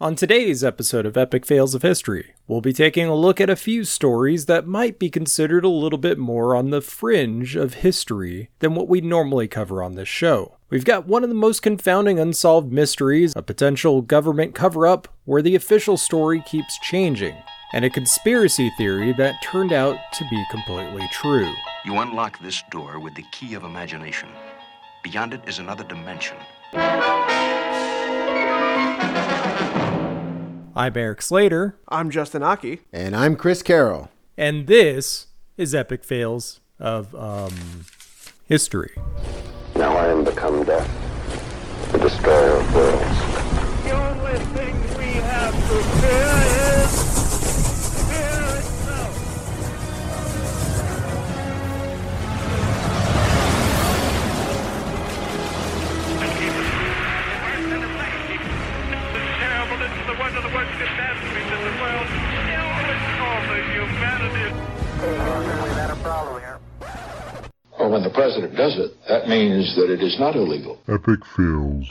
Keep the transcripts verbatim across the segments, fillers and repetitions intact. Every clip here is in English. On today's episode of Epic Fails of History, we'll be taking a look at a few stories that might be considered a little bit more on the fringe of history than what we normally cover on this show. We've got one of the most confounding unsolved mysteries, a potential government cover-up where the official story keeps changing, and a conspiracy theory that turned out to be completely true. You unlock this door with the key of imagination. Beyond it is another dimension. I'm Erik Slater. I'm Justin Aki. And I'm Chris Carroll. And this is Epic Fails of, um, History. Now I am become death, the destroyer of worlds. The only thing we have to fear is fear itself. The one of the worst catastrophes in the world still recovers humanity. We've had a problem here. Well, when the president does it, that means that it is not illegal. Epic fails.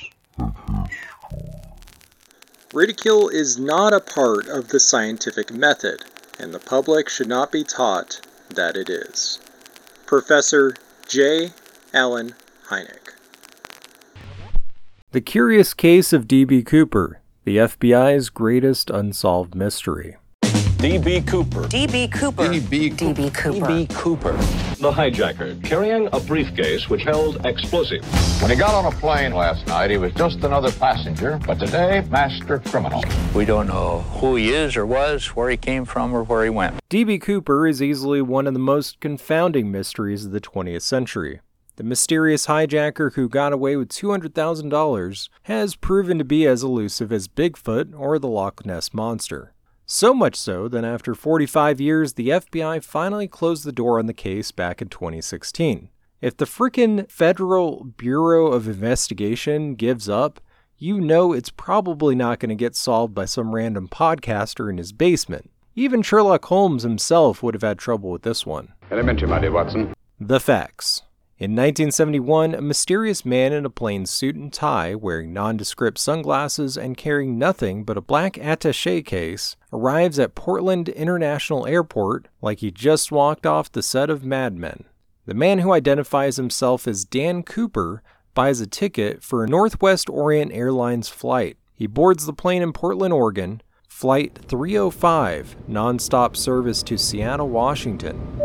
Ridicule is not a part of the scientific method, and the public should not be taught that it is. Professor J. Allen Hynek. The Curious Case of D B. Cooper, the F B I's greatest unsolved mystery. D B. Cooper. D B. Cooper. D B. Cooper. D B. Cooper. D B. Cooper. The hijacker, carrying a briefcase which held explosives. When he got on a plane last night, he was just another passenger, but today, master criminal. We don't know who he is or was, where he came from, or where he went. D B. Cooper is easily one of the most confounding mysteries of the twentieth century. The mysterious hijacker who got away with two hundred thousand dollars has proven to be as elusive as Bigfoot or the Loch Ness Monster. So much so that after forty-five years, the F B I finally closed the door on the case back in twenty sixteen. If the frickin' Federal Bureau of Investigation gives up, you know it's probably not going to get solved by some random podcaster in his basement. Even Sherlock Holmes himself would have had trouble with this one. Elementary, my dear Watson. The facts. In nineteen seventy-one, a mysterious man in a plain suit and tie, wearing nondescript sunglasses and carrying nothing but a black attaché case, arrives at Portland International Airport like he just walked off the set of Mad Men. The man, who identifies himself as Dan Cooper, buys a ticket for a Northwest Orient Airlines flight. He boards the plane in Portland, Oregon, Flight three oh five, nonstop service to Seattle, Washington.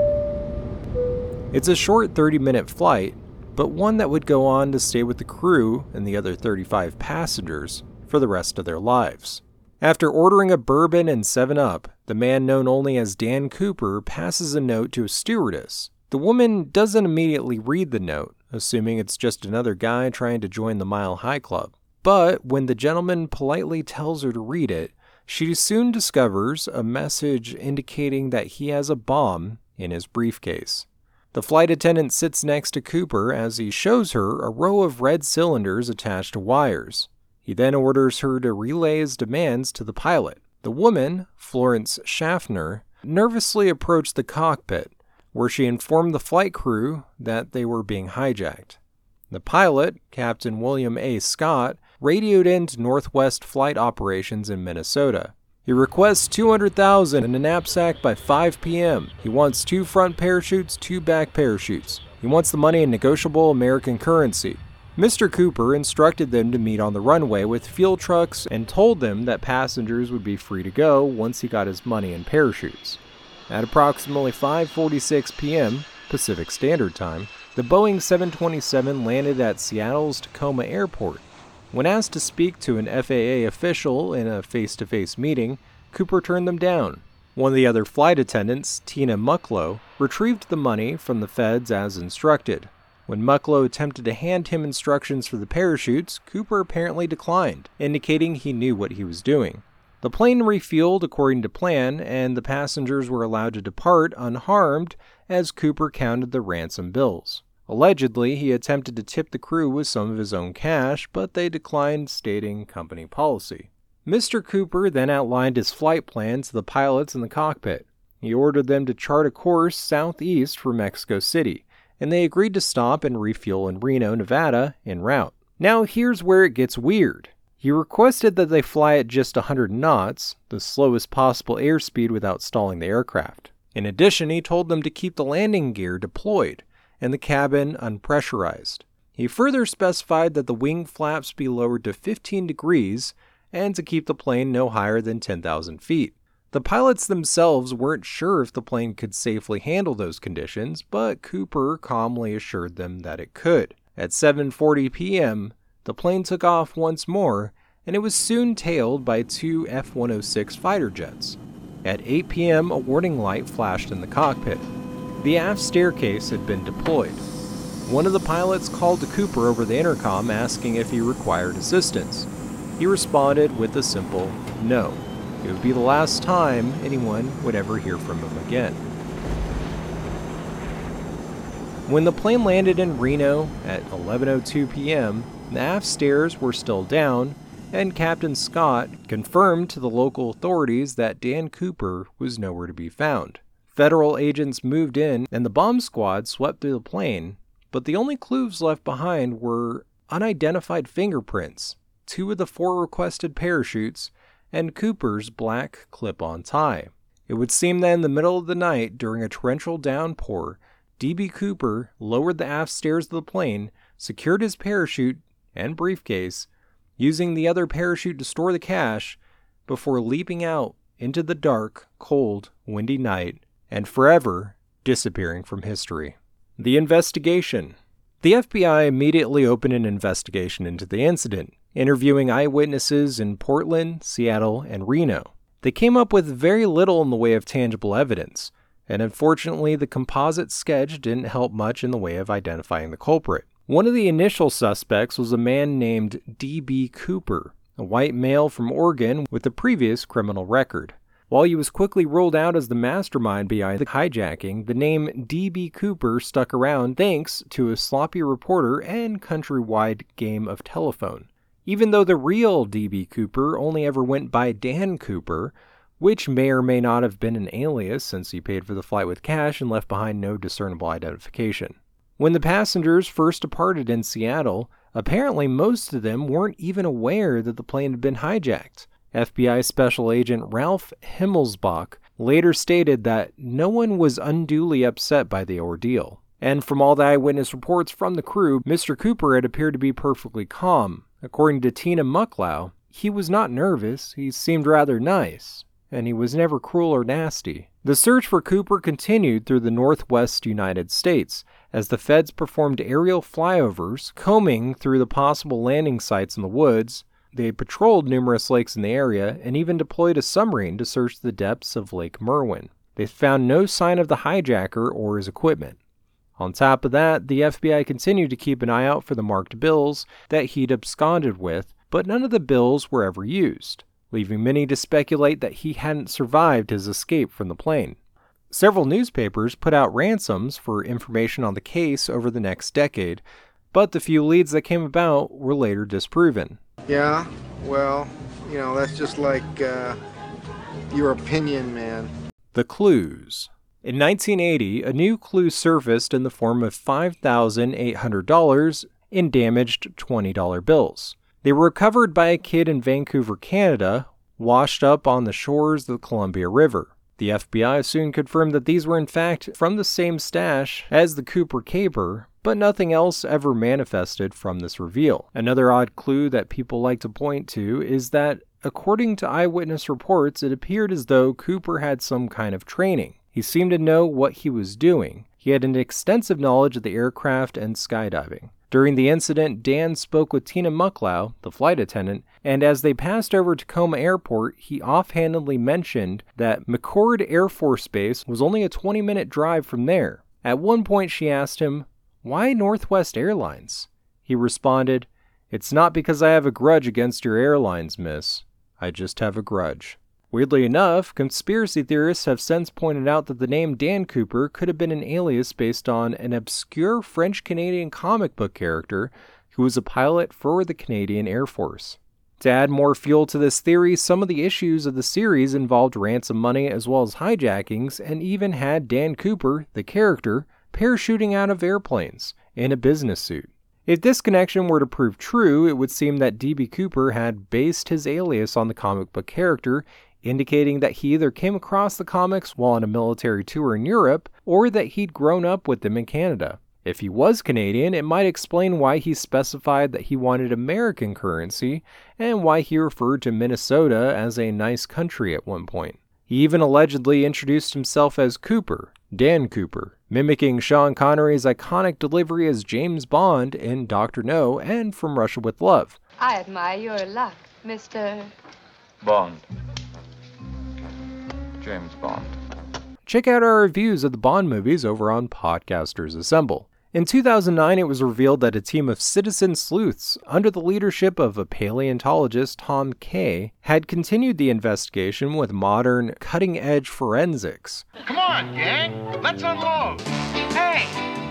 It's a short thirty-minute flight, but one that would go on to stay with the crew and the other thirty-five passengers for the rest of their lives. After ordering a bourbon and seven up, the man known only as Dan Cooper passes a note to a stewardess. The woman doesn't immediately read the note, assuming it's just another guy trying to join the Mile High Club. But when the gentleman politely tells her to read it, she soon discovers a message indicating that he has a bomb in his briefcase. The flight attendant sits next to Cooper as he shows her a row of red cylinders attached to wires. He then orders her to relay his demands to the pilot. The woman, Florence Schaffner, nervously approached the cockpit, where she informed the flight crew that they were being hijacked. The pilot, Captain William A. Scott, radioed into Northwest Flight Operations in Minnesota. He requests two hundred thousand dollars in a knapsack by five p.m. He wants two front parachutes, two back parachutes. He wants the money in negotiable American currency. Mister Cooper instructed them to meet on the runway with fuel trucks and told them that passengers would be free to go once he got his money in parachutes. At approximately five forty-six p.m. Pacific Standard Time, the Boeing seven twenty-seven landed at Seattle's Tacoma Airport. When asked to speak to an F A A official in a face-to-face meeting, Cooper turned them down. One of the other flight attendants, Tina Mucklow, retrieved the money from the feds as instructed. When Mucklow attempted to hand him instructions for the parachutes, Cooper apparently declined, indicating he knew what he was doing. The plane refueled according to plan, and the passengers were allowed to depart unharmed as Cooper counted the ransom bills. Allegedly, he attempted to tip the crew with some of his own cash, but they declined, stating company policy. Mister Cooper then outlined his flight plan to the pilots in the cockpit. He ordered them to chart a course southeast for Mexico City, and they agreed to stop and refuel in Reno, Nevada, en route. Now here's where it gets weird. He requested that they fly at just one hundred knots, the slowest possible airspeed without stalling the aircraft. In addition, he told them to keep the landing gear deployed and the cabin unpressurized. He further specified that the wing flaps be lowered to fifteen degrees and to keep the plane no higher than ten thousand feet. The pilots themselves weren't sure if the plane could safely handle those conditions, but Cooper calmly assured them that it could. At seven forty p.m., the plane took off once more, and it was soon tailed by two F one oh six fighter jets. At eight p.m., a warning light flashed in the cockpit. The aft staircase had been deployed. One of the pilots called to Cooper over the intercom asking if he required assistance. He responded with a simple no. It would be the last time anyone would ever hear from him again. When the plane landed in Reno at eleven oh two p.m., the aft stairs were still down, and Captain Scott confirmed to the local authorities that Dan Cooper was nowhere to be found. Federal agents moved in, and the bomb squad swept through the plane, but the only clues left behind were unidentified fingerprints, two of the four requested parachutes, and Cooper's black clip-on tie. It would seem that in the middle of the night, during a torrential downpour, D B. Cooper lowered the aft stairs of the plane, secured his parachute and briefcase, using the other parachute to store the cash, before leaping out into the dark, cold, windy night, and forever disappearing from history. The investigation. The F B I immediately opened an investigation into the incident, interviewing eyewitnesses in Portland, Seattle, and Reno. They came up with very little in the way of tangible evidence, and unfortunately the composite sketch didn't help much in the way of identifying the culprit. One of the initial suspects was a man named D B. Cooper, a white male from Oregon with a previous criminal record. While he was quickly ruled out as the mastermind behind the hijacking, the name D B. Cooper stuck around thanks to a sloppy reporter and countrywide game of telephone. Even though the real D B. Cooper only ever went by Dan Cooper, which may or may not have been an alias since he paid for the flight with cash and left behind no discernible identification. When the passengers first departed in Seattle, apparently most of them weren't even aware that the plane had been hijacked. F B I Special Agent Ralph Himmelsbach later stated that no one was unduly upset by the ordeal. And from all the eyewitness reports from the crew, Mister Cooper had appeared to be perfectly calm. According to Tina Mucklow, he was not nervous, he seemed rather nice, and he was never cruel or nasty. The search for Cooper continued through the northwest United States, as the feds performed aerial flyovers, combing through the possible landing sites in the woods. They patrolled numerous lakes in the area, and even deployed a submarine to search the depths of Lake Merwin. They found no sign of the hijacker or his equipment. On top of that, the F B I continued to keep an eye out for the marked bills that he'd absconded with, but none of the bills were ever used, leaving many to speculate that he hadn't survived his escape from the plane. Several newspapers put out ransoms for information on the case over the next decade, but the few leads that came about were later disproven. Yeah, well, you know, that's just like uh, your opinion, man. The clues. In nineteen eighty, a new clue surfaced in the form of five thousand eight hundred dollars in damaged twenty dollar bills. They were recovered by a kid in Vancouver, Canada, washed up on the shores of the Columbia River. The F B I soon confirmed that these were in fact from the same stash as the Cooper Caper, but nothing else ever manifested from this reveal. Another odd clue that people like to point to is that, according to eyewitness reports, it appeared as though Cooper had some kind of training. He seemed to know what he was doing. He had an extensive knowledge of the aircraft and skydiving. During the incident, Dan spoke with Tina Mucklow, the flight attendant, and as they passed over Tacoma Airport, he offhandedly mentioned that McCord Air Force Base was only a twenty-minute drive from there. At one point, she asked him, "Why Northwest Airlines?" He responded, "It's not because I have a grudge against your airlines, miss. I just have a grudge." Weirdly enough, conspiracy theorists have since pointed out that the name Dan Cooper could have been an alias based on an obscure French-Canadian comic book character who was a pilot for the Canadian Air Force. To add more fuel to this theory, some of the issues of the series involved ransom money as well as hijackings, and even had Dan Cooper, the character, parachuting out of airplanes in a business suit. If this connection were to prove true, it would seem that D B. Cooper had based his alias on the comic book character, indicating that he either came across the comics while on a military tour in Europe, or that he'd grown up with them in Canada. If he was Canadian, it might explain why he specified that he wanted American currency, and why he referred to Minnesota as a nice country at one point. He even allegedly introduced himself as Cooper, Dan Cooper, mimicking Sean Connery's iconic delivery as James Bond in Doctor No and From Russia with Love. I admire your luck, Mister Bond. James Bond. Check out our reviews of the Bond movies over on Podcasters Assemble. In two thousand nine, it was revealed that a team of citizen sleuths, under the leadership of a paleontologist Tom Kaye, had continued the investigation with modern, cutting-edge forensics. Come on, gang! Let's unload! Hey!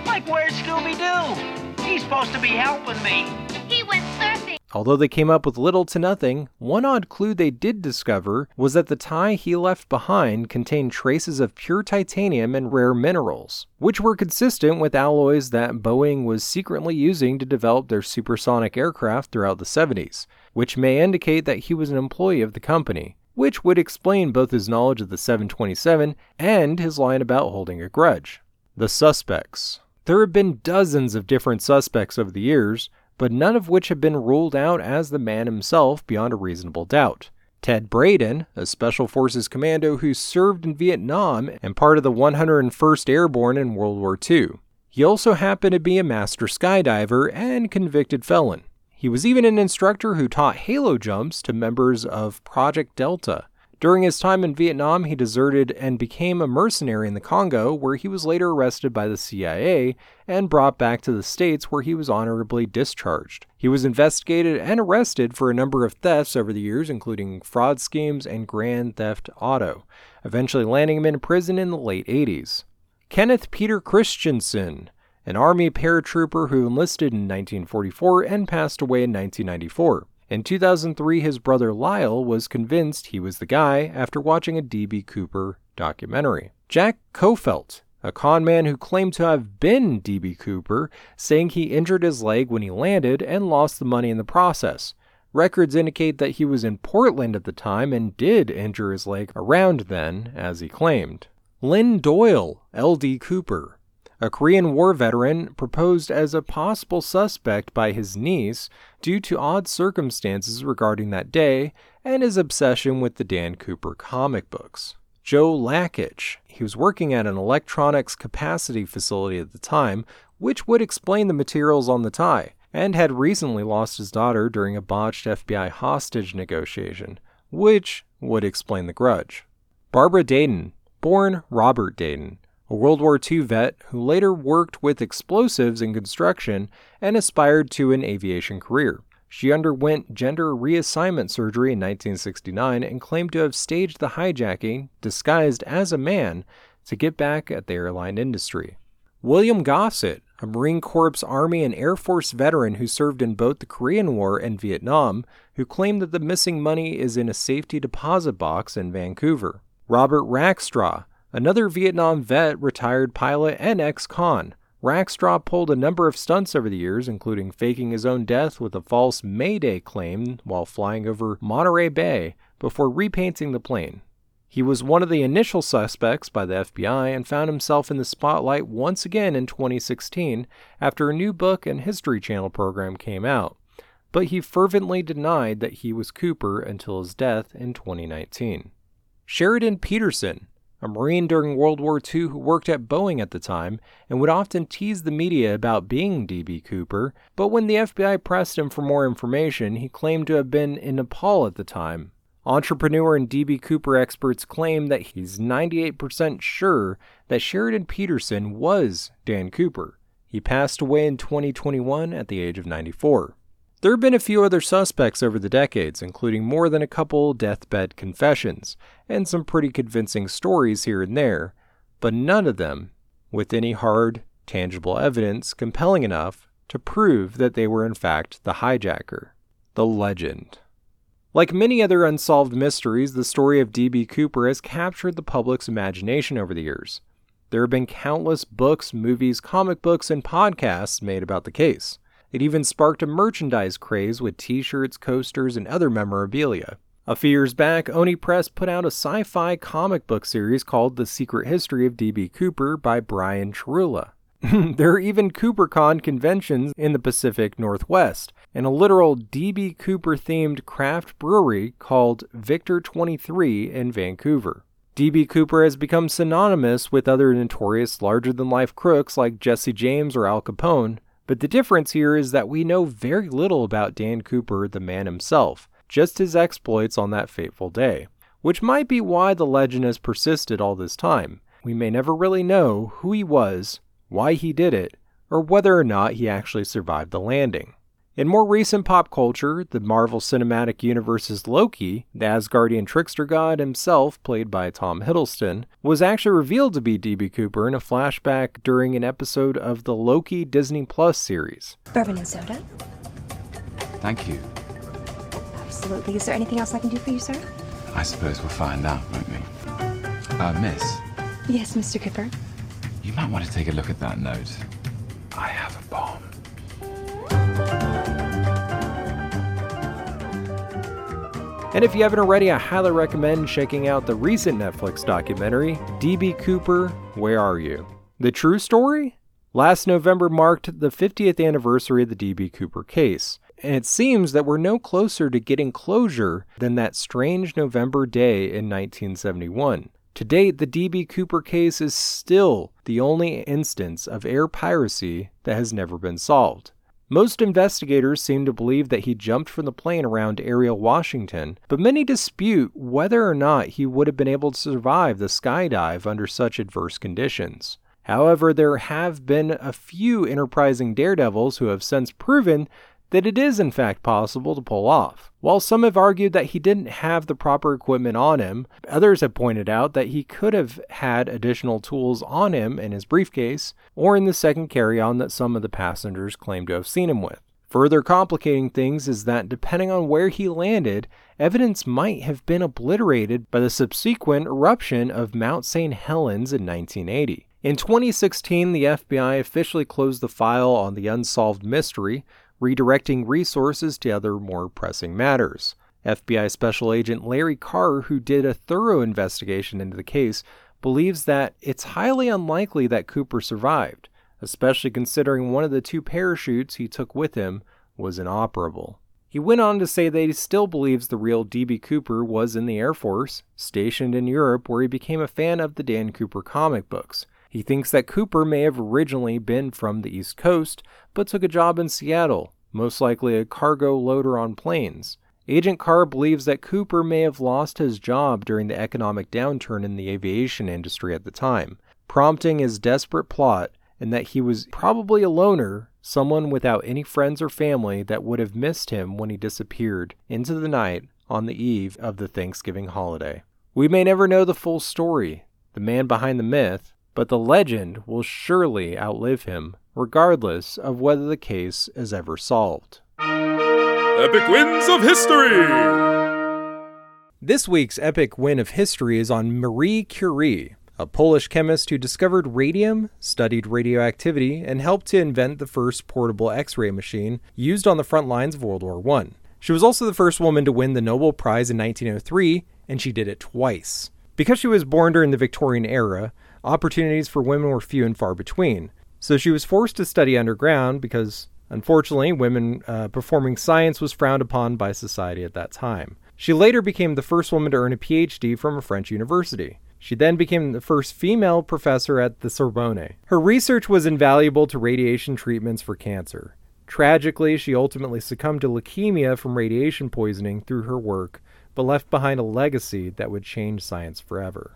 Like, where's Scooby-Doo? He's supposed to be helping me! He went surfing! Although they came up with little to nothing, one odd clue they did discover was that the tie he left behind contained traces of pure titanium and rare minerals, which were consistent with alloys that Boeing was secretly using to develop their supersonic aircraft throughout the seventies, which may indicate that he was an employee of the company, which would explain both his knowledge of the seven twenty-seven and his line about holding a grudge. The suspects. There have been dozens of different suspects over the years, but none of which have been ruled out as the man himself beyond a reasonable doubt. Ted Braden, a Special Forces commando who served in Vietnam and part of the one hundred first Airborne in World War Two. He also happened to be a master skydiver and convicted felon. He was even an instructor who taught halo jumps to members of Project Delta. During his time in Vietnam, he deserted and became a mercenary in the Congo, where he was later arrested by the C I A and brought back to the States, where he was honorably discharged. He was investigated and arrested for a number of thefts over the years, including fraud schemes and Grand Theft Auto, eventually landing him in prison in the late eighties. Kenneth Peter Christensen, an Army paratrooper who enlisted in nineteen forty-four and passed away in nineteen ninety-four. In two thousand three, his brother Lyle was convinced he was the guy after watching a D B. Cooper documentary. Jack Kofelt, a con man who claimed to have been D B. Cooper, saying he injured his leg when he landed and lost the money in the process. Records indicate that he was in Portland at the time and did injure his leg around then, as he claimed. Lynn Doyle, L D. Cooper, a Korean War veteran, proposed as a possible suspect by his niece due to odd circumstances regarding that day and his obsession with the Dan Cooper comic books. Joe Lackich. He was working at an electronics capacity facility at the time, which would explain the materials on the tie, and had recently lost his daughter during a botched F B I hostage negotiation, which would explain the grudge. Barbara Dayton, born Robert Dayton, a World War Two vet who later worked with explosives in construction and aspired to an aviation career. She underwent gender reassignment surgery in nineteen sixty-nine and claimed to have staged the hijacking, disguised as a man, to get back at the airline industry. William Gossett, a Marine Corps, Army, and Air Force veteran who served in both the Korean War and Vietnam, who claimed that the missing money is in a safety deposit box in Vancouver. Robert Rackstraw, another Vietnam vet, retired pilot, and ex-con. Rackstraw pulled a number of stunts over the years, including faking his own death with a false Mayday claim while flying over Monterey Bay before repainting the plane. He was one of the initial suspects by the F B I and found himself in the spotlight once again in twenty sixteen after a new book and History Channel program came out, but he fervently denied that he was Cooper until his death in twenty nineteen. Sheridan Peterson, a Marine during World War Two who worked at Boeing at the time and would often tease the media about being D B. Cooper, but when the F B I pressed him for more information, he claimed to have been in Nepal at the time. Entrepreneur and D B. Cooper experts claim that he's ninety-eight percent sure that Sheridan Peterson was Dan Cooper. He passed away in twenty twenty-one at the age of ninety-four. There have been a few other suspects over the decades, including more than a couple deathbed confessions, and some pretty convincing stories here and there, but none of them with any hard, tangible evidence compelling enough to prove that they were in fact the hijacker. The legend. Like many other unsolved mysteries, the story of D B. Cooper has captured the public's imagination over the years. There have been countless books, movies, comic books, and podcasts made about the case. It even sparked a merchandise craze with t-shirts, coasters, and other memorabilia. A few years back, Oni Press put out a sci-fi comic book series called The Secret History of D B. Cooper by Brian Trula. There are even CooperCon conventions in the Pacific Northwest, and a literal D B. Cooper-themed craft brewery called Victor twenty-three in Vancouver. D B. Cooper has become synonymous with other notorious larger-than-life crooks like Jesse James or Al Capone, but the difference here is that we know very little about Dan Cooper, the man himself, just his exploits on that fateful day, which might be why the legend has persisted all this time. We may never really know who he was, why he did it, or whether or not he actually survived the landing. In more recent pop culture, the Marvel Cinematic Universe's Loki, the Asgardian trickster god himself played by Tom Hiddleston, was actually revealed to be D B. Cooper in a flashback during an episode of the Loki Disney Plus series. Bourbon and soda? Thank you. Absolutely. Is there anything else I can do for you, sir? I suppose we'll find out, won't we? Uh, miss? Yes, Mister Cooper? You might want to take a look at that note. I have a bomb. And if you haven't already, I highly recommend checking out the recent Netflix documentary, D B. Cooper, Where Are You? The True Story? Last November marked the fiftieth anniversary of the D B. Cooper case, and it seems that we're no closer to getting closure than that strange November day in nineteen seventy-one. To date, the D B. Cooper case is still the only instance of air piracy that has never been solved. Most investigators seem to believe that he jumped from the plane around Ariel, Washington, but many dispute whether or not he would have been able to survive the skydive under such adverse conditions. However, there have been a few enterprising daredevils who have since proven that it is in fact possible to pull off. While some have argued that he didn't have the proper equipment on him, others have pointed out that he could have had additional tools on him in his briefcase or in the second carry-on that some of the passengers claim to have seen him with. Further complicating things is that depending on where he landed, evidence might have been obliterated by the subsequent eruption of Mount Saint Helens in nineteen eighty. In twenty sixteen, the F B I officially closed the file on the unsolved mystery, redirecting resources to other more pressing matters. F B I Special Agent Larry Carr, who did a thorough investigation into the case, believes that it's highly unlikely that Cooper survived, especially considering one of the two parachutes he took with him was inoperable. He went on to say that he still believes the real D B. Cooper was in the Air Force, stationed in Europe, where he became a fan of the Dan Cooper comic books. He thinks that Cooper may have originally been from the East Coast, but took a job in Seattle, most likely a cargo loader on planes. Agent Carr believes that Cooper may have lost his job during the economic downturn in the aviation industry at the time, prompting his desperate plot, and that he was probably a loner, someone without any friends or family that would have missed him when he disappeared into the night on the eve of the Thanksgiving holiday. We may never know the full story, the man behind the myth, but the legend will surely outlive him, regardless of whether the case is ever solved. Epic Wins of History! This week's epic win of history is on Marie Curie, a Polish chemist who discovered radium, studied radioactivity, and helped to invent the first portable X-ray machine used on the front lines of World War One. She was also the first woman to win the Nobel Prize in nineteen oh three, and she did it twice. Because she was born during the Victorian era, opportunities for women were few and far between, so she was forced to study underground because, unfortunately, women uh, performing science was frowned upon by society at that time. She later became the first woman to earn a P H D from a French university. She then became the first female professor at the Sorbonne. Her research was invaluable to radiation treatments for cancer. Tragically, she ultimately succumbed to leukemia from radiation poisoning through her work, but left behind a legacy that would change science forever.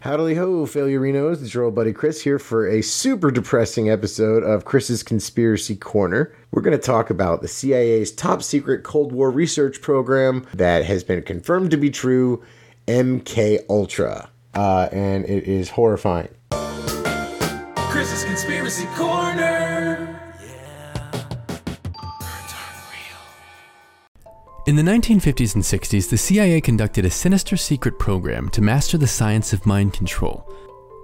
Howdy ho, failurinos. It's your old buddy Chris here for a super depressing episode of Chris's Conspiracy Corner. We're going to talk about the C I A's top secret Cold War research program that has been confirmed to be true, M K Ultra. Uh, and it is horrifying. Chris's Conspiracy Corner! In the nineteen fifties and sixties, the C I A conducted a sinister secret program to master the science of mind control.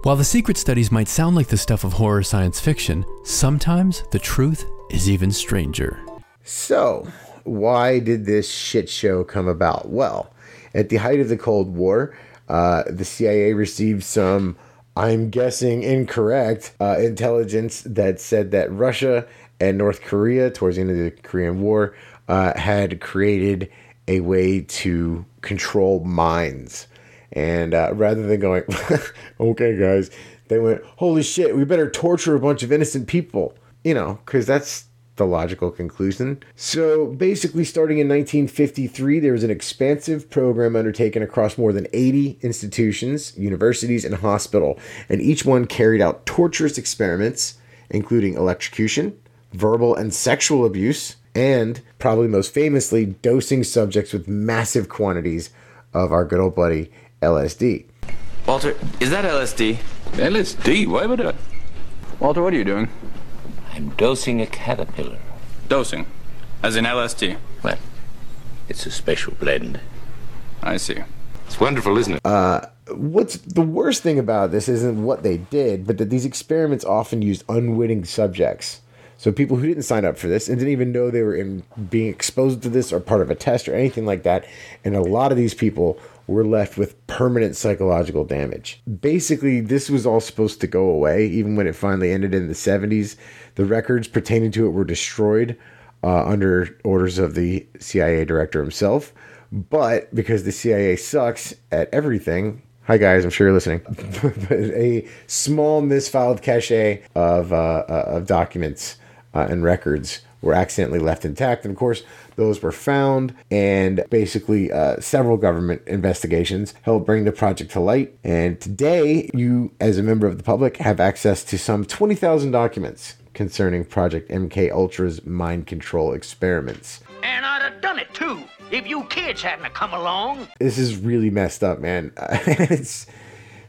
While the secret studies might sound like the stuff of horror science fiction, sometimes the truth is even stranger. So, why did this shit show come about? Well, at the height of the Cold War, uh, the C I A received some, I'm guessing incorrect, uh, intelligence that said that Russia and North Korea, towards the end of the Korean War, uh, had created a way to control minds. And uh, rather than going, okay, guys, they went, holy shit, we better torture a bunch of innocent people. You know, because that's the logical conclusion. So basically, starting in nineteen fifty-three, there was an expansive program undertaken across more than eighty institutions, universities, and hospital. And each one carried out torturous experiments, including electrocution, verbal and sexual abuse, and probably most famously, dosing subjects with massive quantities of our good old buddy L S D. Walter, is that L S D? L S D? Why would I? Walter, what are you doing? I'm dosing a caterpillar. Dosing? As in L S D? Well, it's a special blend. I see. It's wonderful, isn't it? Uh, what's the worst thing about this isn't what they did, but that these experiments often used unwitting subjects. So people who didn't sign up for this and didn't even know they were in being exposed to this or part of a test or anything like that. And a lot of these people were left with permanent psychological damage. Basically, this was all supposed to go away, even when it finally ended in the seventies. The records pertaining to it were destroyed uh, under orders of the C I A director himself. But because the C I A sucks at everything, hi guys, I'm sure you're listening, a small misfiled cache of, uh, of documents uh, and records were accidentally left intact. And of course, those were found, and basically uh, several government investigations helped bring the project to light. And today, you, as a member of the public, have access to some twenty thousand documents concerning Project M K Ultra's mind control experiments. And I'd have done it, too, if you kids hadn't have come along. This is really messed up, man. It's,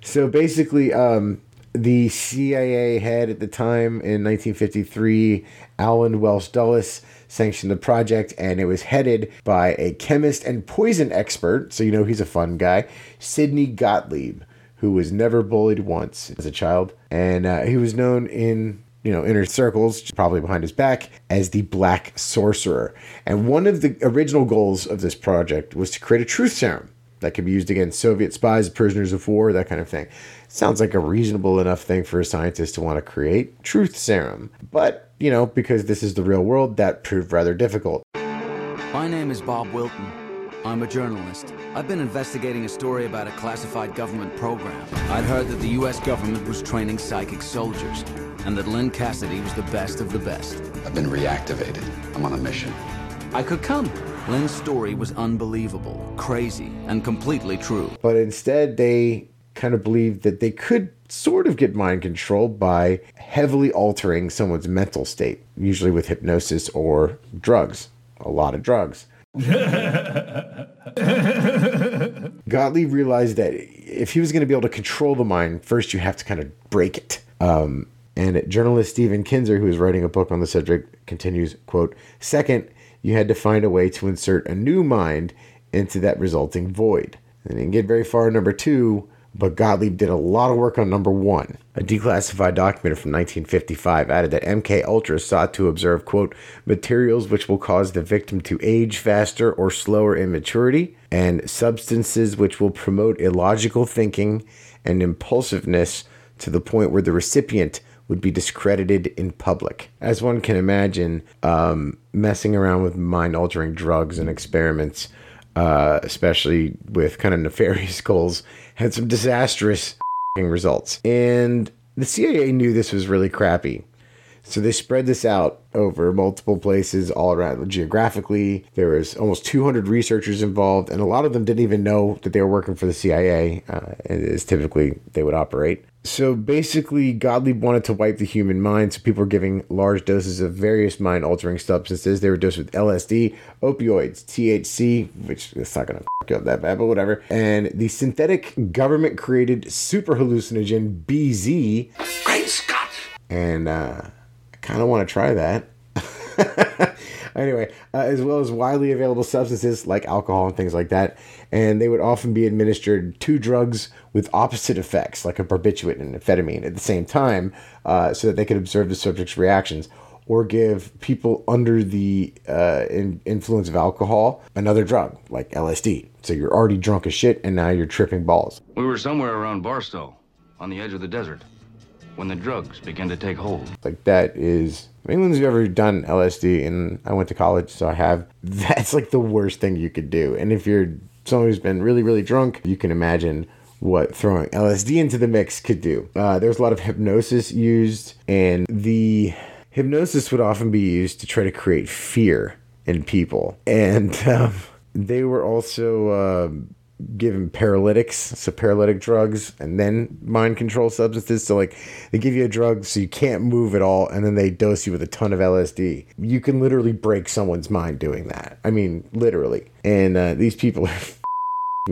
so basically, um, the C I A head at the time in nineteen fifty-three, Allen Welsh Dulles, sanctioned the project, and it was headed by a chemist and poison expert, so you know he's a fun guy, Sidney Gottlieb, who was never bullied once as a child. And uh, he was known in, you know, inner circles, probably behind his back, as the Black Sorcerer. And one of the original goals of this project was to create a truth serum that could be used against Soviet spies, prisoners of war, that kind of thing. Sounds like a reasonable enough thing for a scientist to want to create, truth serum. But, you know, because this is the real world, that proved rather difficult. My name is Bob Wilton. I'm a journalist. I've been investigating a story about a classified government program. I'd heard that the U S government was training psychic soldiers, and that Lynn Cassidy was the best of the best. I've been reactivated. I'm on a mission. I could come. Lynn's story was unbelievable, crazy, and completely true. But instead, they kind of believed that they could sort of get mind control by heavily altering someone's mental state, usually with hypnosis or drugs, a lot of drugs. Gottlieb realized that if he was going to be able to control the mind, first you have to kind of break it. Um, and journalist Stephen Kinzer, who is writing a book on the subject, continues, quote, second, you had to find a way to insert a new mind into that resulting void. They didn't get very far in number two, but Gottlieb did a lot of work on number one. A declassified document from nineteen fifty-five added that M K Ultra sought to observe, quote, materials which will cause the victim to age faster or slower in maturity, and substances which will promote illogical thinking and impulsiveness to the point where the recipient would be discredited in public. As one can imagine, um, messing around with mind-altering drugs and experiments, uh, especially with kind of nefarious goals, had some disastrous results. And the C I A knew this was really crappy, so they spread this out over multiple places all around geographically. There was almost two hundred researchers involved, and a lot of them didn't even know that they were working for the C I A, uh, as typically they would operate. So basically, Gottlieb wanted to wipe the human mind, so people were giving large doses of various mind-altering substances. They were dosed with L S D, opioids, T H C, which is not going to fuck you up that bad, but whatever, and the synthetic government-created super hallucinogen, B Z. Great Scott! And uh, I kind of want to try that. Anyway, uh, as well as widely available substances like alcohol and things like that. And they would often be administered two drugs with opposite effects, like a barbiturate and amphetamine, at the same time, uh, so that they could observe the subject's reactions. or give people under the uh, in, influence of alcohol another drug, like L S D. So you're already drunk as shit, and now you're tripping balls. We were somewhere around Barstow, on the edge of the desert, when the drugs began to take hold. Like, that is... If anyone's ever done L S D, and I went to college, so I have, that's like the worst thing you could do. And if you're someone who's been really, really drunk, you can imagine what throwing L S D into the mix could do. Uh, there's a lot of hypnosis used, and the hypnosis would often be used to try to create fear in people. And um, they were also uh, given paralytics, so paralytic drugs, and then mind control substances. So like they give you a drug so you can't move at all, and then they dose you with a ton of L S D. You can literally break someone's mind doing that. I mean, literally. And uh, these people are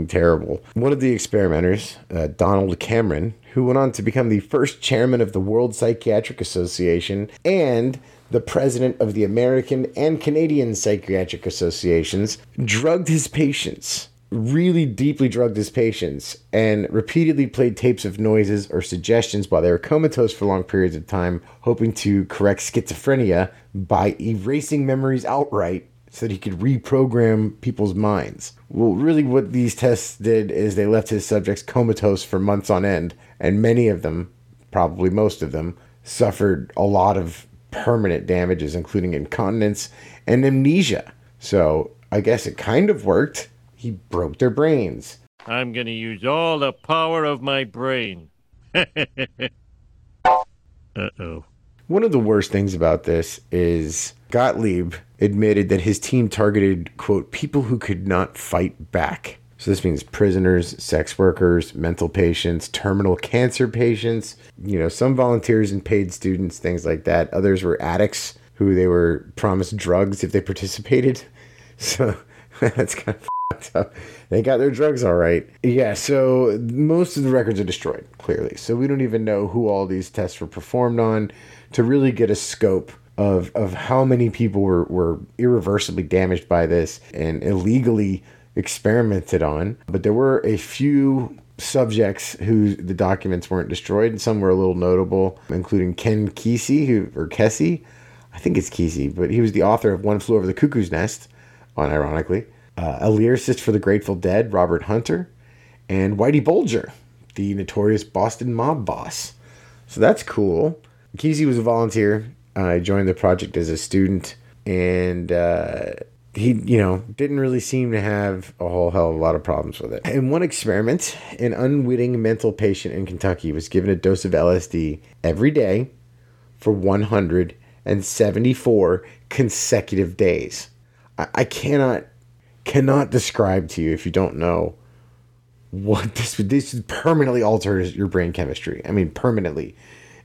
terrible. One of the experimenters, uh, Donald Cameron, who went on to become the first chairman of the World Psychiatric Association and the president of the American and Canadian Psychiatric Associations, drugged his patients, really deeply drugged his patients, and repeatedly played tapes of noises or suggestions while they were comatose for long periods of time, hoping to correct schizophrenia by erasing memories outright, so that he could reprogram people's minds. Well, really what these tests did is they left his subjects comatose for months on end, and many of them, probably most of them, suffered a lot of permanent damages, including incontinence and amnesia. So I guess it kind of worked. He broke their brains. I'm going to use all the power of my brain. Uh-oh. One of the worst things about this is Gottlieb admitted that his team targeted, quote, people who could not fight back. So this means prisoners, sex workers, mental patients, terminal cancer patients, you know, some volunteers and paid students, things like that. Others were addicts who they were promised drugs if they participated. So that's kind of fucked up. They got their drugs all right. Yeah, so most of the records are destroyed, clearly. So we don't even know who all these tests were performed on to really get a scope Of, of how many people were, were irreversibly damaged by this and illegally experimented on. But there were a few subjects whose the documents weren't destroyed, and some were a little notable, including Ken Kesey, who, or Kesey, I think it's Kesey, but he was the author of One Flew Over the Cuckoo's Nest, unironically, uh, a lyricist for the Grateful Dead, Robert Hunter, and Whitey Bulger, the notorious Boston mob boss. So that's cool. Kesey was a volunteer. I uh, joined the project as a student, and uh, he, you know, didn't really seem to have a whole hell of a lot of problems with it. In one experiment, an unwitting mental patient in Kentucky was given a dose of L S D every day for one hundred seventy-four consecutive days. I, I cannot, cannot describe to you, if you don't know, what this would, this permanently alters your brain chemistry. I mean, permanently,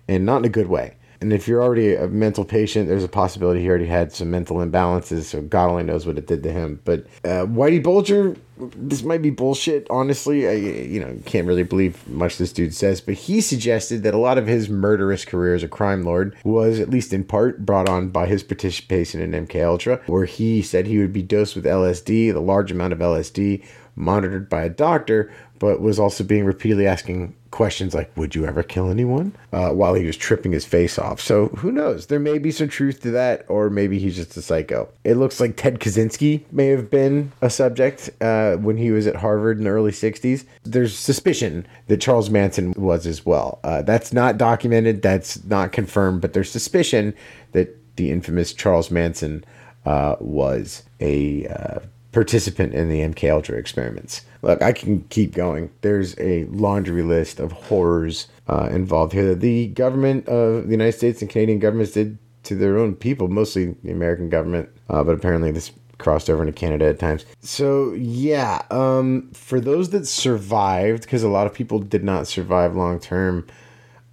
and not in a good way. And if you're already a mental patient, there's a possibility he already had some mental imbalances, so God only knows what it did to him. But uh, Whitey Bulger, this might be bullshit, honestly. I, you know, can't really believe much this dude says, but he suggested that a lot of his murderous career as a crime lord was, at least in part, brought on by his participation in M K Ultra, where he said he would be dosed with L S D, the large amount of L S D, monitored by a doctor, but was also being repeatedly asking questions like, would you ever kill anyone? Uh, while he was tripping his face off. So who knows? There may be some truth to that, or maybe he's just a psycho. It looks like Ted Kaczynski may have been a subject uh, when he was at Harvard in the early sixties. There's suspicion that Charles Manson was as well. Uh, that's not documented. That's not confirmed, but there's suspicion that the infamous Charles Manson uh, was a... Uh, participant in the M K Ultra experiments. Look, I can keep going. There's a laundry list of horrors uh, involved here that the government of the United States and Canadian governments did to their own people, mostly the American government, uh, but apparently this crossed over into Canada at times. So yeah, um, for those that survived, because a lot of people did not survive long term,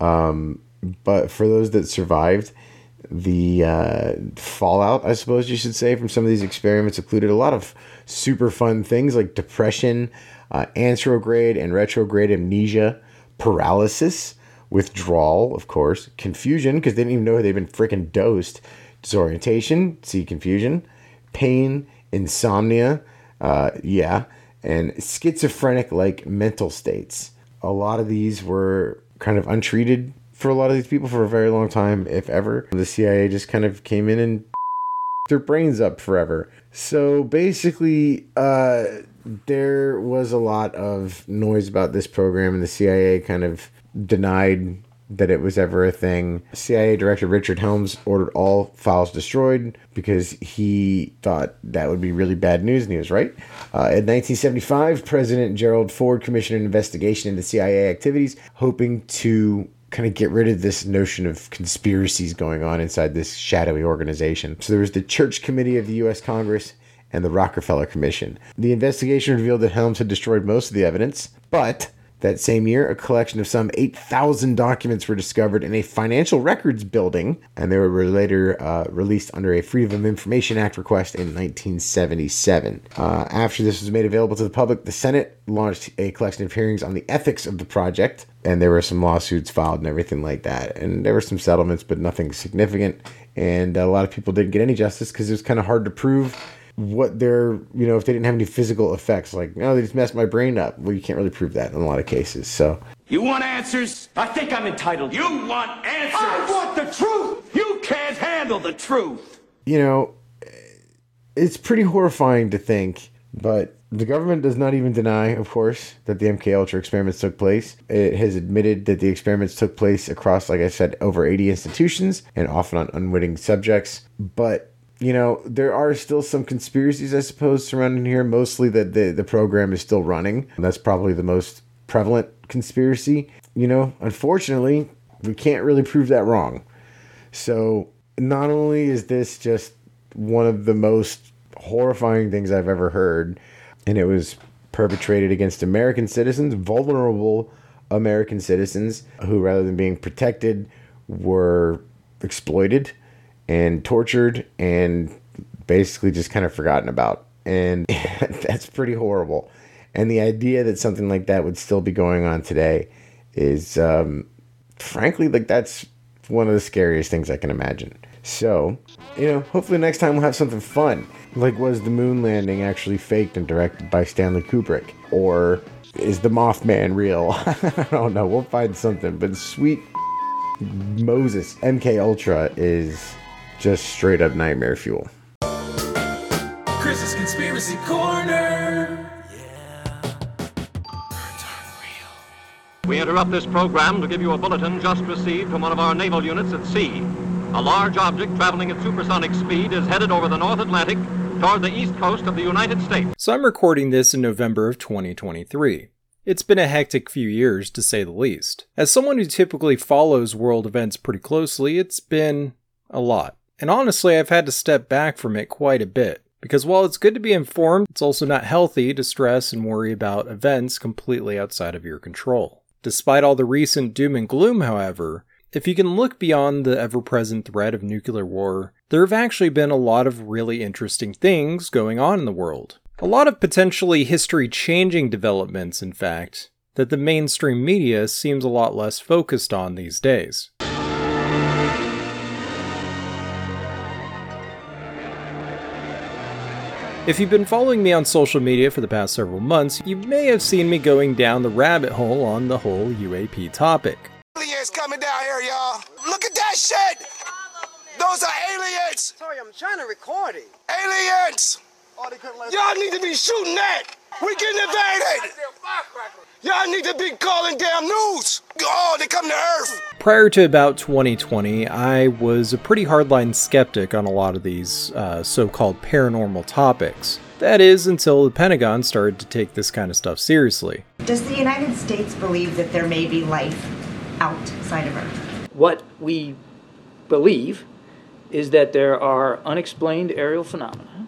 um, but for those that survived, the uh, fallout, I suppose you should say, from some of these experiments included a lot of super fun things like depression, uh, anterograde and retrograde amnesia, paralysis, withdrawal, of course, confusion, because they didn't even know they'd been freaking dosed, disorientation, see confusion, pain, insomnia, uh, yeah, and schizophrenic-like mental states. A lot of these were kind of untreated for a lot of these people for a very long time, if ever. The C I A just kind of came in and their brains up forever. So basically, uh, there was a lot of noise about this program, and the C I A kind of denied that it was ever a thing. C I A Director Richard Helms ordered all files destroyed because he thought that would be really bad news, and he was right. Uh, in nineteen seventy-five, President Gerald Ford commissioned an investigation into C I A activities, hoping to kind of get rid of this notion of conspiracies going on inside this shadowy organization. So there was the Church Committee of the U S Congress and the Rockefeller Commission. The investigation revealed that Helms had destroyed most of the evidence, but that same year, a collection of some eight thousand documents were discovered in a financial records building, and they were later uh, released under a Freedom of Information Act request in nineteen seventy-seven. Uh, after this was made available to the public, the Senate launched a collection of hearings on the ethics of the project, and there were some lawsuits filed and everything like that, and there were some settlements, but nothing significant, and a lot of people didn't get any justice because it was kind of hard to prove what they're, you know, if they didn't have any physical effects, like, no, they just messed my brain up. Well, you can't really prove that in a lot of cases, so. You want answers? I think I'm entitled. You want answers? I want the truth! You can't handle the truth! You know, it's pretty horrifying to think, but the government does not even deny, of course, that the M K Ultra experiments took place. It has admitted that the experiments took place across, like I said, over eighty institutions and often on unwitting subjects, but you know, there are still some conspiracies, I suppose, surrounding here. Mostly that the, the program is still running. And that's probably the most prevalent conspiracy. You know, unfortunately, we can't really prove that wrong. So not only is this just one of the most horrifying things I've ever heard, and it was perpetrated against American citizens, vulnerable American citizens, who rather than being protected were exploited and tortured and basically just kind of forgotten about. And that's pretty horrible. And the idea that something like that would still be going on today is, um, frankly, like that's one of the scariest things I can imagine. So, you know, hopefully next time we'll have something fun. Like, was the moon landing actually faked and directed by Stanley Kubrick? Or is the Mothman real? I don't know. We'll find something. But sweet Moses, M K Ultra is just straight up nightmare fuel. Chris's Conspiracy Corner. Yeah. Birds are real. We interrupt this program to give you a bulletin just received from one of our naval units at sea. A large object traveling at supersonic speed is headed over the North Atlantic toward the east coast of the United States. So I'm recording this in November of twenty twenty-three. It's been a hectic few years, to say the least. As someone who typically follows world events pretty closely, it's been a lot. And honestly, I've had to step back from it quite a bit, because while it's good to be informed, it's also not healthy to stress and worry about events completely outside of your control. Despite all the recent doom and gloom, however, if you can look beyond the ever-present threat of nuclear war, there have actually been a lot of really interesting things going on in the world. A lot of potentially history-changing developments, in fact, that the mainstream media seems a lot less focused on these days. If you've been following me on social media for the past several months, you may have seen me going down the rabbit hole on the whole U A P topic. Aliens coming down here, y'all. Look at that shit! Those are aliens! Sorry, I'm trying to record it. Aliens! Oh, y'all need to be shooting at! We're getting invaded! Y'all need to be calling damn news! Oh, they come to Earth! Prior to about twenty twenty, I was a pretty hardline skeptic on a lot of these uh, so-called paranormal topics. That is, until the Pentagon started to take this kind of stuff seriously. Does the United States believe that there may be life outside of Earth? What we believe is that there are unexplained aerial phenomena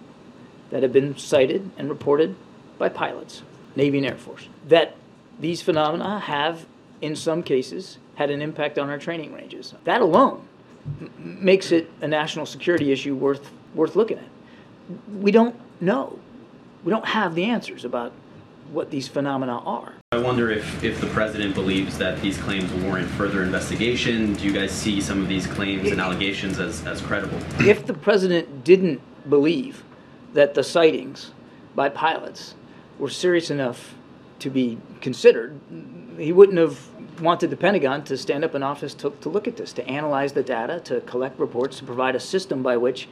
that have been cited and reported by pilots, Navy and Air Force, that these phenomena have, in some cases, had an impact on our training ranges. That alone m- makes it a national security issue worth worth looking at. We don't know. We don't have the answers about what these phenomena are. I wonder if, if the president believes that these claims warrant further investigation. Do you guys see some of these claims and allegations as, as credible? If the president didn't believe that the sightings by pilots were serious enough to be considered, he wouldn't have wanted the Pentagon to stand up an office to, to look at this, to analyze the data, to collect reports, to provide a system by which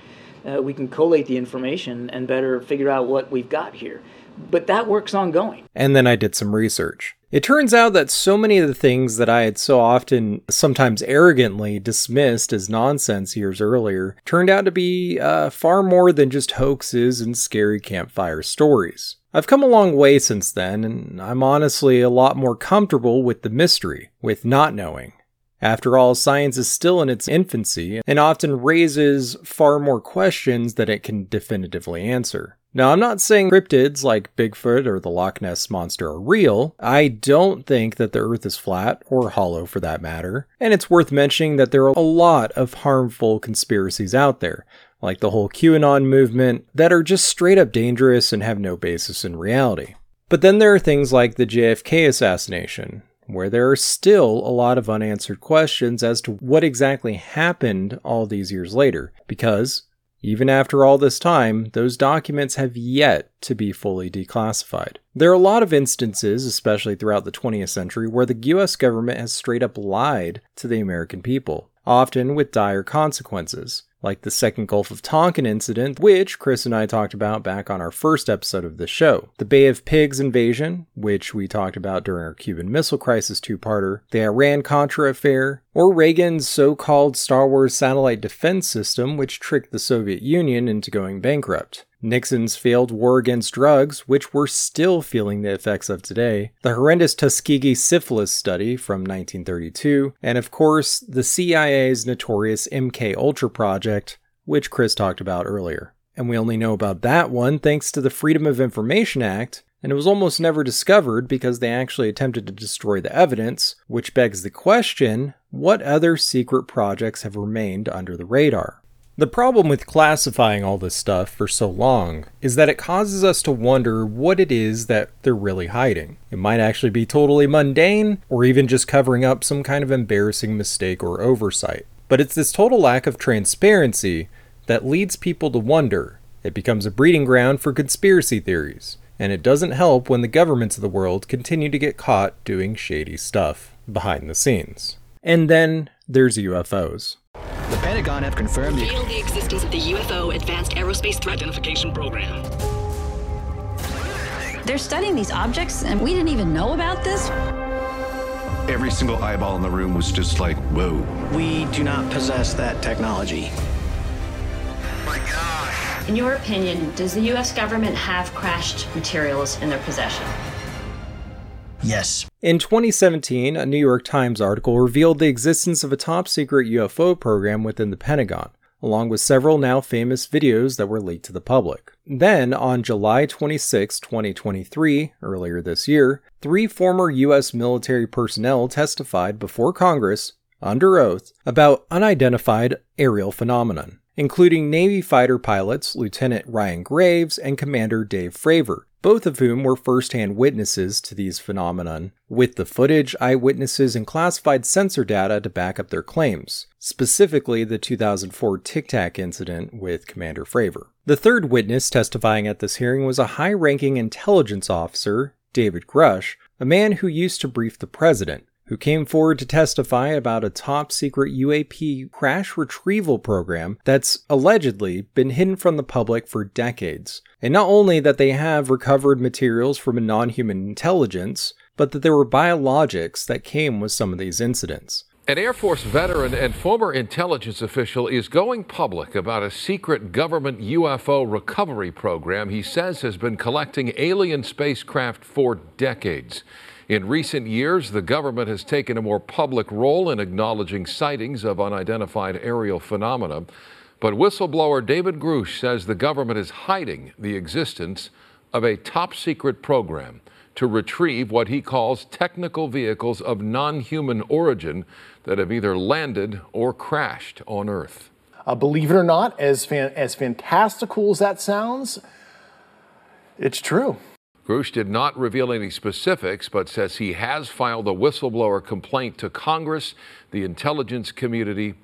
uh, we can collate the information and better figure out what we've got here. But that work's ongoing. And then I did some research. It turns out that so many of the things that I had so often, sometimes arrogantly, dismissed as nonsense years earlier turned out to be uh, far more than just hoaxes and scary campfire stories. I've come a long way since then, and I'm honestly a lot more comfortable with the mystery, with not knowing. After all, science is still in its infancy and often raises far more questions than it can definitively answer. Now, I'm not saying cryptids like Bigfoot or the Loch Ness Monster are real. I don't think that the Earth is flat, or hollow for that matter. And it's worth mentioning that there are a lot of harmful conspiracies out there, like the whole QAnon movement, that are just straight up dangerous and have no basis in reality. But then there are things like the J F K assassination, where there are still a lot of unanswered questions as to what exactly happened all these years later, because even after all this time, those documents have yet to be fully declassified. There are a lot of instances, especially throughout the twentieth century, where the U S government has straight up lied to the American people, often with dire consequences, like the Second Gulf of Tonkin incident, which Chris and I talked about back on our first episode of the show, the Bay of Pigs invasion, which we talked about during our Cuban Missile Crisis two-parter, the Iran-Contra affair, or Reagan's so-called Star Wars satellite defense system, which tricked the Soviet Union into going bankrupt, Nixon's failed war against drugs, which we're still feeling the effects of today, the horrendous Tuskegee syphilis study from nineteen thirty-two, and of course, the C I A's notorious M K Ultra project, which Chris talked about earlier. And we only know about that one thanks to the Freedom of Information Act, and it was almost never discovered because they actually attempted to destroy the evidence, which begs the question, what other secret projects have remained under the radar? The problem with classifying all this stuff for so long is that it causes us to wonder what it is that they're really hiding. It might actually be totally mundane, or even just covering up some kind of embarrassing mistake or oversight. But it's this total lack of transparency that leads people to wonder. It becomes a breeding ground for conspiracy theories, and it doesn't help when the governments of the world continue to get caught doing shady stuff behind the scenes. And then there's U F Os. The Pentagon have confirmed the, the existence of the U F O Advanced Aerospace Threat Identification Program. They're studying these objects, and we didn't even know about this. Every single eyeball in the room was just like, whoa. We do not possess that technology. Oh my gosh. In your opinion, does the U S government have crashed materials in their possession? Yes. In twenty seventeen, a New York Times article revealed the existence of a top-secret U F O program within the Pentagon, along with several now famous videos that were leaked to the public. Then, on July twenty-sixth, twenty twenty-three, earlier this year, three former U S military personnel testified before Congress, under oath, about unidentified aerial phenomenon, including Navy fighter pilots Lieutenant Ryan Graves and Commander Dave Fravor, both of whom were first-hand witnesses to these phenomenon, with the footage, eyewitnesses, and classified sensor data to back up their claims, specifically the two thousand four Tic Tac incident with Commander Fravor. The third witness testifying at this hearing was a high-ranking intelligence officer, David Grush, a man who used to brief the president, who came forward to testify about a top-secret U A P crash retrieval program that's allegedly been hidden from the public for decades. And not only that they have recovered materials from a non-human intelligence, but that there were biologics that came with some of these incidents. An Air Force veteran and former intelligence official is going public about a secret government U F O recovery program he says has been collecting alien spacecraft for decades. In recent years, the government has taken a more public role in acknowledging sightings of unidentified aerial phenomena. But whistleblower David Grush says the government is hiding the existence of a top-secret program to retrieve what he calls technical vehicles of non-human origin that have either landed or crashed on Earth. Uh, believe it or not, as, fan- as fantastical as that sounds, it's true. Grush did not reveal any specifics, but says he has filed a whistleblower complaint to Congress, the intelligence community,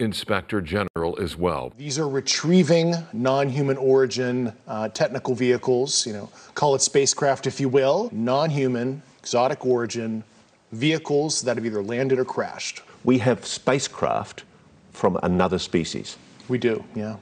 Inspector General as well. These are retrieving non-human origin uh, technical vehicles, you know, call it spacecraft if you will, non-human, exotic origin vehicles that have either landed or crashed. We have spacecraft from another species. We do, yeah.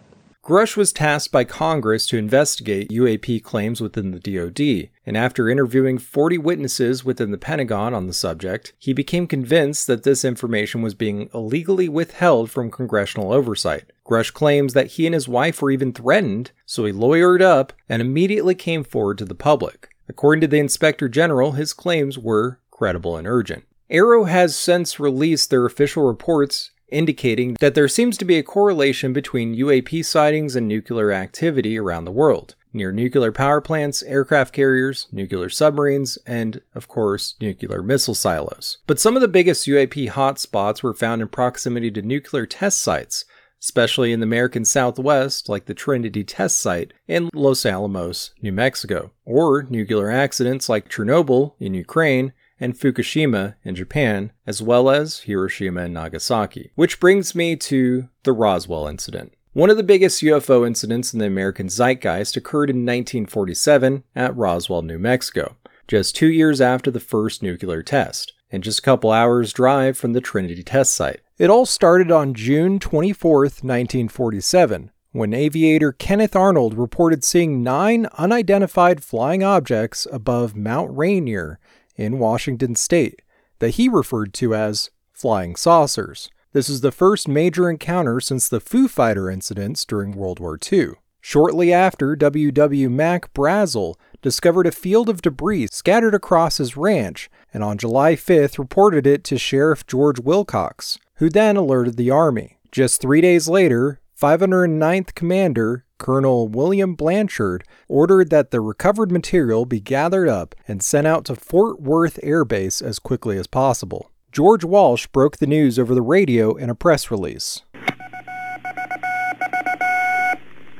Grush was tasked by Congress to investigate U A P claims within the D O D, and after interviewing forty witnesses within the Pentagon on the subject, he became convinced that this information was being illegally withheld from congressional oversight. Grush claims that he and his wife were even threatened, so he lawyered up and immediately came forward to the public. According to the Inspector General, his claims were credible and urgent. Arrow has since released their official reports indicating that there seems to be a correlation between U A P sightings and nuclear activity around the world, near nuclear power plants, aircraft carriers, nuclear submarines, and, of course, nuclear missile silos. But some of the biggest U A P hotspots were found in proximity to nuclear test sites, especially in the American Southwest, like the Trinity Test Site in Los Alamos, New Mexico, or nuclear accidents like Chernobyl in Ukraine, and Fukushima in Japan, as well as Hiroshima and Nagasaki. Which brings me to the Roswell incident. One of the biggest U F O incidents in the American zeitgeist occurred in nineteen forty-seven at Roswell, New Mexico, just two years after the first nuclear test, and just a couple hours' drive from the Trinity Test Site. It all started on June twenty-fourth, nineteen forty-seven, when aviator Kenneth Arnold reported seeing nine unidentified flying objects above Mount Rainier in Washington state, that he referred to as flying saucers. This is the first major encounter since the Foo Fighter incidents during World War Two. Shortly after, W W Mac Brazel discovered a field of debris scattered across his ranch, and on July fifth reported it to Sheriff George Wilcox, who then alerted the Army. Just three days later, five hundred ninth Commander Colonel William Blanchard ordered that the recovered material be gathered up and sent out to Fort Worth Air Base as quickly as possible. George Walsh broke the news over the radio in a press release.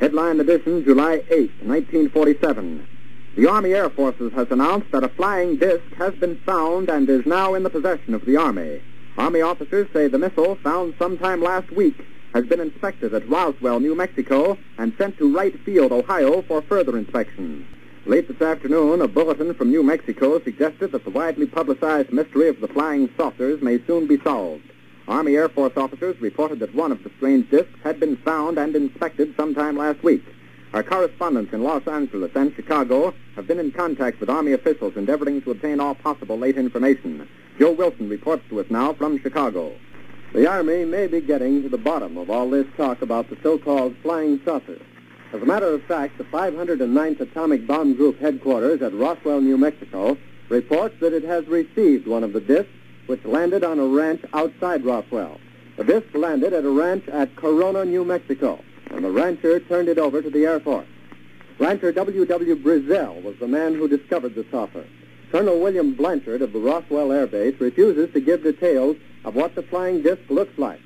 Headline edition, July eighth, nineteen forty-seven. The Army Air Forces has announced that a flying disc has been found and is now in the possession of the Army. Army officers say the missile, found sometime last week, has been inspected at Roswell, New Mexico, and sent to Wright Field, Ohio, for further inspection. Late this afternoon, a bulletin from New Mexico suggested that the widely publicized mystery of the flying saucers may soon be solved. Army Air Force officers reported that one of the strange discs had been found and inspected sometime last week. Our correspondents in Los Angeles and Chicago have been in contact with Army officials endeavoring to obtain all possible late information. Joe Wilson reports to us now from Chicago. The Army may be getting to the bottom of all this talk about the so-called flying saucer. As a matter of fact, the five hundred ninth Atomic Bomb Group headquarters at Roswell, New Mexico, reports that it has received one of the discs which landed on a ranch outside Roswell. The disc landed at a ranch at Corona, New Mexico, and the rancher turned it over to the Air Force. Rancher W W Brazel was the man who discovered the saucer. Colonel William Blanchard of the Roswell Air Base refuses to give details of what the flying disc looks like.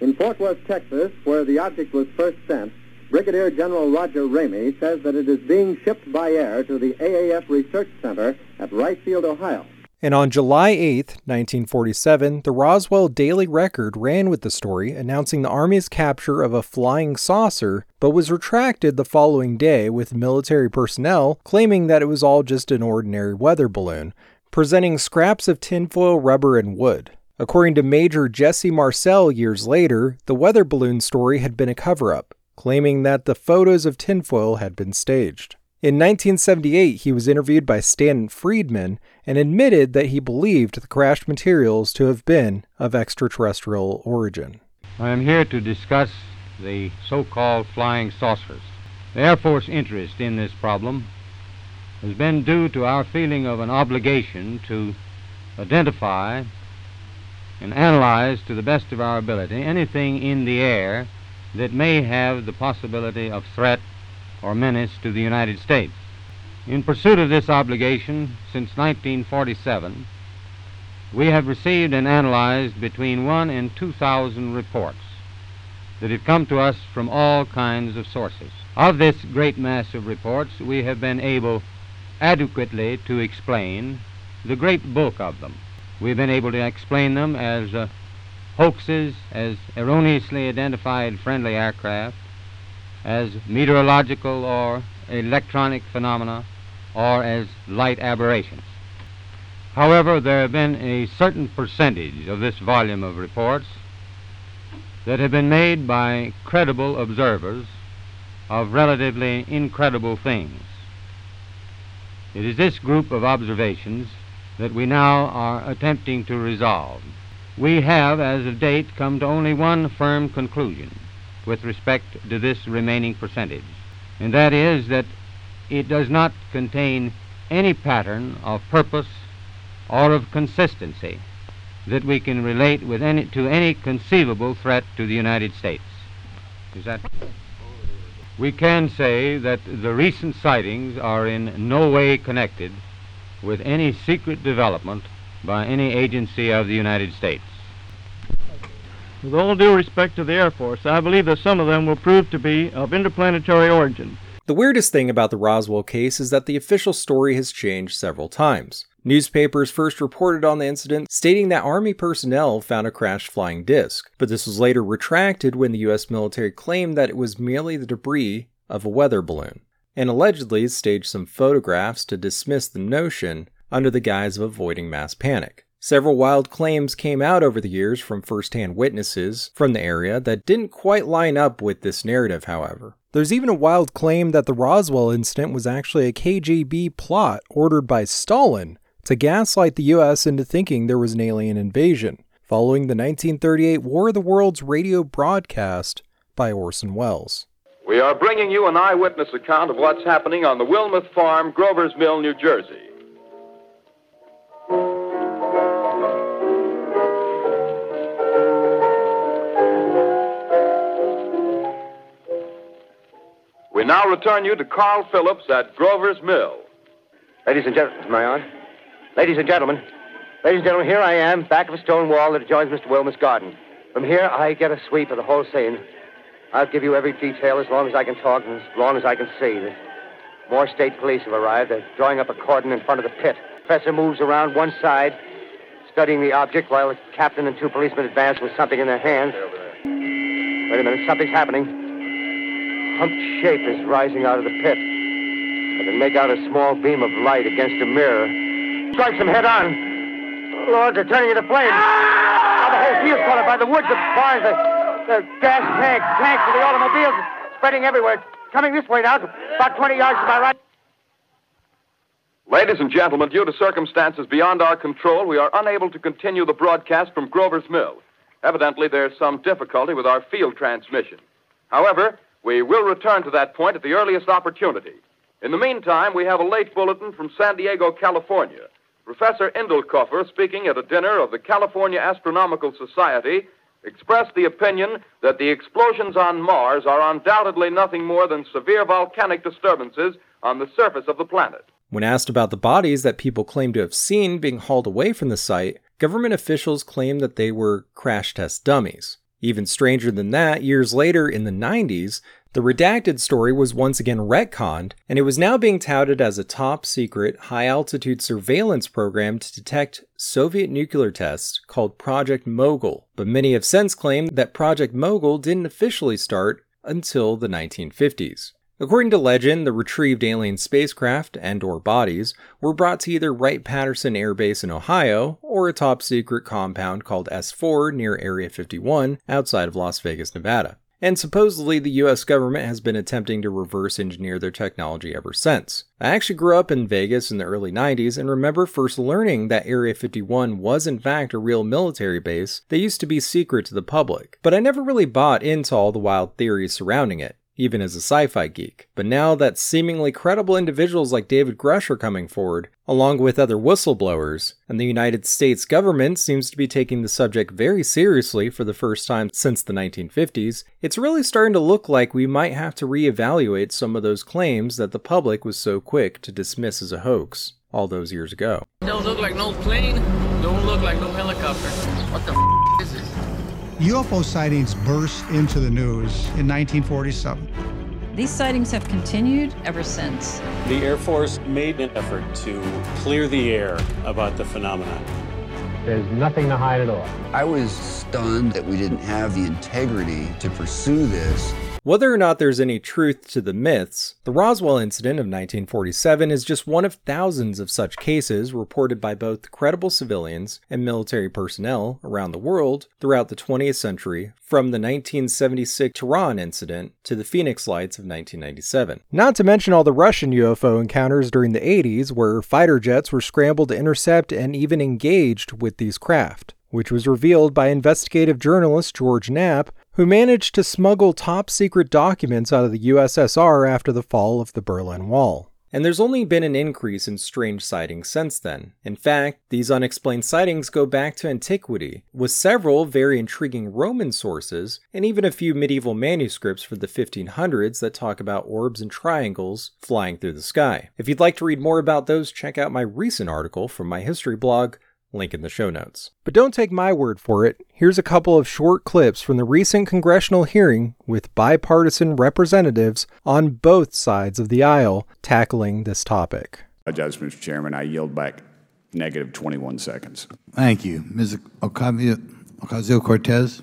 In Fort Worth, Texas, where the object was first sent, Brigadier General Roger Ramey says that it is being shipped by air to the A A F Research Center at Wright Field, Ohio. And on July eighth, nineteen forty-seven, the Roswell Daily Record ran with the story, announcing the Army's capture of a flying saucer, but was retracted the following day with military personnel claiming that it was all just an ordinary weather balloon, presenting scraps of tinfoil, rubber, and wood. According to Major Jesse Marcel years later, the weather balloon story had been a cover-up, claiming that the photos of tinfoil had been staged. In nineteen seventy-eight, he was interviewed by Stanton Friedman and admitted that he believed the crashed materials to have been of extraterrestrial origin. I am here to discuss the so-called flying saucers. The Air Force interest in this problem has been due to our feeling of an obligation to identify and analyze to the best of our ability anything in the air that may have the possibility of threat or menace to the United States. In pursuit of this obligation, since nineteen forty-seven, we have received and analyzed between one and two thousand reports that have come to us from all kinds of sources. Of this great mass of reports, we have been able adequately to explain the great bulk of them. We've been able to explain them as uh, hoaxes, as erroneously identified friendly aircraft, as meteorological or electronic phenomena, or as light aberrations. However, there have been a certain percentage of this volume of reports that have been made by credible observers of relatively incredible things. It is this group of observations that we now are attempting to resolve. We have, as of date, come to only one firm conclusion with respect to this remaining percentage, and that is that it does not contain any pattern of purpose or of consistency that we can relate with any, to any conceivable threat to the United States. Is that? We can say that the recent sightings are in no way connected with any secret development by any agency of the United States. With all due respect to the Air Force, I believe that some of them will prove to be of interplanetary origin. The weirdest thing about the Roswell case is that the official story has changed several times. Newspapers first reported on the incident, stating that Army personnel found a crashed flying disc, but this was later retracted when the U S military claimed that it was merely the debris of a weather balloon, and allegedly staged some photographs to dismiss the notion under the guise of avoiding mass panic. Several wild claims came out over the years from first-hand witnesses from the area that didn't quite line up with this narrative, however. There's even a wild claim that the Roswell incident was actually a K G B plot ordered by Stalin to gaslight the U S into thinking there was an alien invasion, following the nineteen thirty-eight War of the Worlds radio broadcast by Orson Welles. We are bringing you an eyewitness account of what's happening on the Wilmoth Farm, Grover's Mill, New Jersey. We now return you to Carl Phillips at Grover's Mill. Ladies and gentlemen, am I on? Ladies and gentlemen, ladies and gentlemen, here I am, back of a stone wall that adjoins Mister Wilmer's garden. From here, I get a sweep of the whole scene. I'll give you every detail as long as I can talk and as long as I can see. The more state police have arrived. They're drawing up a cordon in front of the pit. The professor moves around one side, studying the object while the captain and two policemen advance with something in their hands. Wait a minute, something's happening. A humped shape is rising out of the pit. I can make out a small beam of light against a mirror. Strikes him head on. Lord, they're turning into flames. Ah! Now the whole field's caught up by the woods, the barns, the, the gas tanks, tanks for the automobiles, spreading everywhere. Coming this way now, about twenty yards to my right. Ladies and gentlemen, due to circumstances beyond our control, we are unable to continue the broadcast from Grover's Mill. Evidently, there's some difficulty with our field transmission. However, we will return to that point at the earliest opportunity. In the meantime, we have a late bulletin from San Diego, California. Professor Indelkoffer, speaking at a dinner of the California Astronomical Society, expressed the opinion that the explosions on Mars are undoubtedly nothing more than severe volcanic disturbances on the surface of the planet. When asked about the bodies that people claim to have seen being hauled away from the site, government officials claimed that they were crash test dummies. Even stranger than that, years later in the nineties, the redacted story was once again retconned, and it was now being touted as a top-secret, high-altitude surveillance program to detect Soviet nuclear tests called Project Mogul, but many have since claimed that Project Mogul didn't officially start until the nineteen fifties. According to legend, the retrieved alien spacecraft and/or bodies were brought to either Wright-Patterson Air Base in Ohio or a top-secret compound called S four near Area fifty-one outside of Las Vegas, Nevada. And supposedly the U S government has been attempting to reverse engineer their technology ever since. I actually grew up in Vegas in the early nineties and remember first learning that Area fifty-one was in fact a real military base that used to be secret to the public. But I never really bought into all the wild theories surrounding it, even as a sci-fi geek. But now that seemingly credible individuals like David Grush are coming forward, along with other whistleblowers, and the United States government seems to be taking the subject very seriously for the first time since the nineteen fifties, it's really starting to look like we might have to reevaluate some of those claims that the public was so quick to dismiss as a hoax all those years ago. Don't look like no plane, don't look like no helicopter. What the f*** is this? U F O sightings burst into the news in nineteen forty-seven. These sightings have continued ever since. The Air Force made an effort to clear the air about the phenomenon. There's nothing to hide at all. I was stunned that we didn't have the integrity to pursue this. Whether or not there's any truth to the myths, the Roswell incident of nineteen forty-seven is just one of thousands of such cases reported by both credible civilians and military personnel around the world throughout the twentieth century, from the nineteen seventy-six Tehran incident to the Phoenix Lights of nineteen ninety-seven. Not to mention all the Russian U F O encounters during the eighties, where fighter jets were scrambled to intercept and even engaged with these craft, which was revealed by investigative journalist George Knapp, who managed to smuggle top-secret documents out of the U S S R after the fall of the Berlin Wall. And there's only been an increase in strange sightings since then. In fact, these unexplained sightings go back to antiquity, with several very intriguing Roman sources, and even a few medieval manuscripts from the fifteen hundreds that talk about orbs and triangles flying through the sky. If you'd like to read more about those, check out my recent article from my history blog, link in the show notes. But don't take my word for it. Here's a couple of short clips from the recent congressional hearing with bipartisan representatives on both sides of the aisle tackling this topic. I apologize, Mister Chairman. I yield back negative twenty-one seconds. Thank you. Miz Ocasio-Cortez.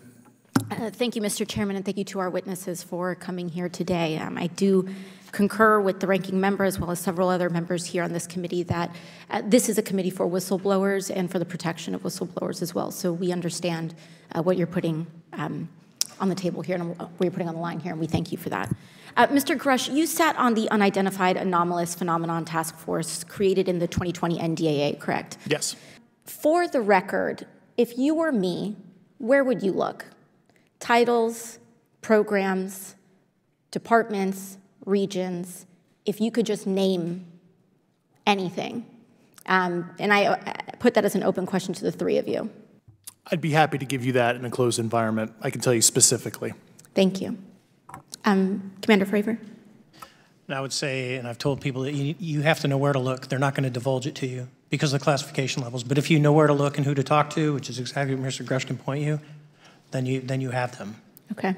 Uh, thank you, Mister Chairman, and thank you to our witnesses for coming here today. Um, I do concur with the ranking member as well as several other members here on this committee that uh, this is a committee for whistleblowers and for the protection of whistleblowers as well. So we understand uh, what you're putting um, on the table here and what you're putting on the line here, and we thank you for that. Uh, Mister Grush, you sat on the Unidentified Anomalous Phenomenon Task Force created in the twenty twenty N D A A, correct? Yes. For the record, if you were me, where would you look? Titles, programs, departments, regions, if you could just name anything. Um, and I put that as an open question to the three of you. I'd be happy to give you that in a closed environment. I can tell you specifically. Thank you. Um, Commander Fravor? And I would say, and I've told people that you, you have to know where to look. They're not going to divulge it to you because of the classification levels. But if you know where to look and who to talk to, which is exactly what Mister Grush can point you, then you, then you have them. Okay.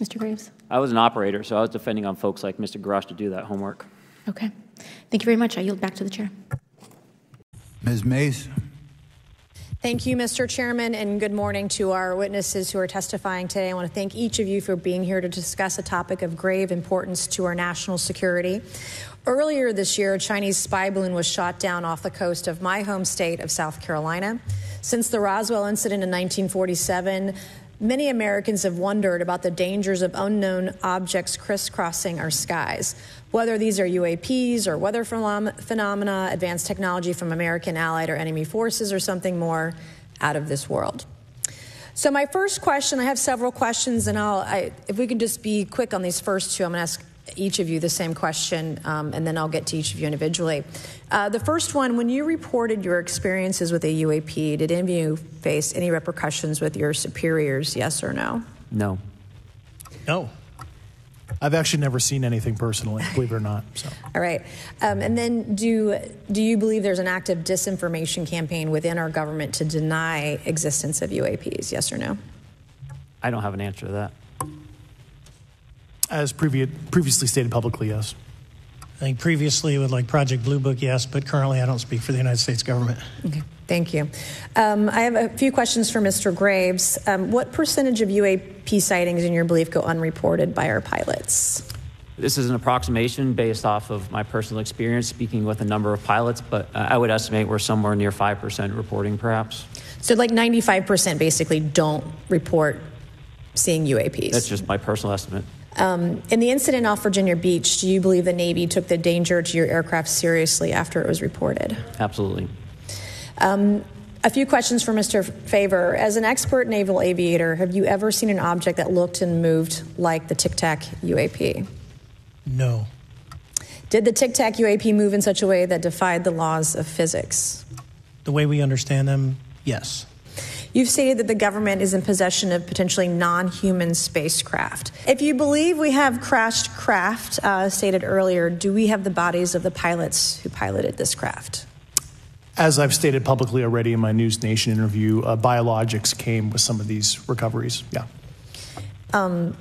Mister Graves? I was an operator, so I was depending on folks like Mister Grush to do that homework. Okay. Thank you very much. I yield back to the chair. Miz Mays? Thank you, Mister Chairman, and good morning to our witnesses who are testifying today. I want to thank each of you for being here to discuss a topic of grave importance to our national security. Earlier this year, a Chinese spy balloon was shot down off the coast of my home state of South Carolina. Since the Roswell incident in nineteen forty-seven, many Americans have wondered about the dangers of unknown objects crisscrossing our skies, whether these are U A Ps or weather phenomena, advanced technology from American, allied, or enemy forces, or something more out of this world. So my first question, I have several questions, and I'll, I, if we can just be quick on these first two, I'm going to ask each of you the same question, um, and then I'll get to each of you individually. Uh, the first one, when you reported your experiences with a U A P, did any of you face any repercussions with your superiors, yes or no? No. No. I've actually never seen anything personally, believe it or not. So. All right. Um, and then do do you believe there's an active disinformation campaign within our government to deny existence of U A Ps, yes or no? I don't have an answer to that. As previous, previously stated publicly, yes. I think previously with like Project Blue Book, yes, but currently I don't speak for the United States government. Okay, thank you. Um, I have a few questions for Mister Graves. Um, what percentage of U A P sightings, in your belief, go unreported by our pilots? This is an approximation based off of my personal experience speaking with a number of pilots, but uh, I would estimate we're somewhere near five percent reporting, perhaps. So like ninety-five percent basically don't report seeing U A Ps. That's just my personal estimate. Um, in the incident off Virginia Beach, do you believe the Navy took the danger to your aircraft seriously after it was reported? Absolutely. Um, a few questions for Mister Favor. As an expert naval aviator, have you ever seen an object that looked and moved like the Tic Tac U A P? No. Did the Tic Tac U A P move in such a way that defied the laws of physics? The way we understand them, yes. You've stated that the government is in possession of potentially non-human spacecraft. If you believe we have crashed craft, uh, stated earlier, do we have the bodies of the pilots who piloted this craft? As I've stated publicly already in my News Nation interview, uh, biologics came with some of these recoveries, yeah. Um,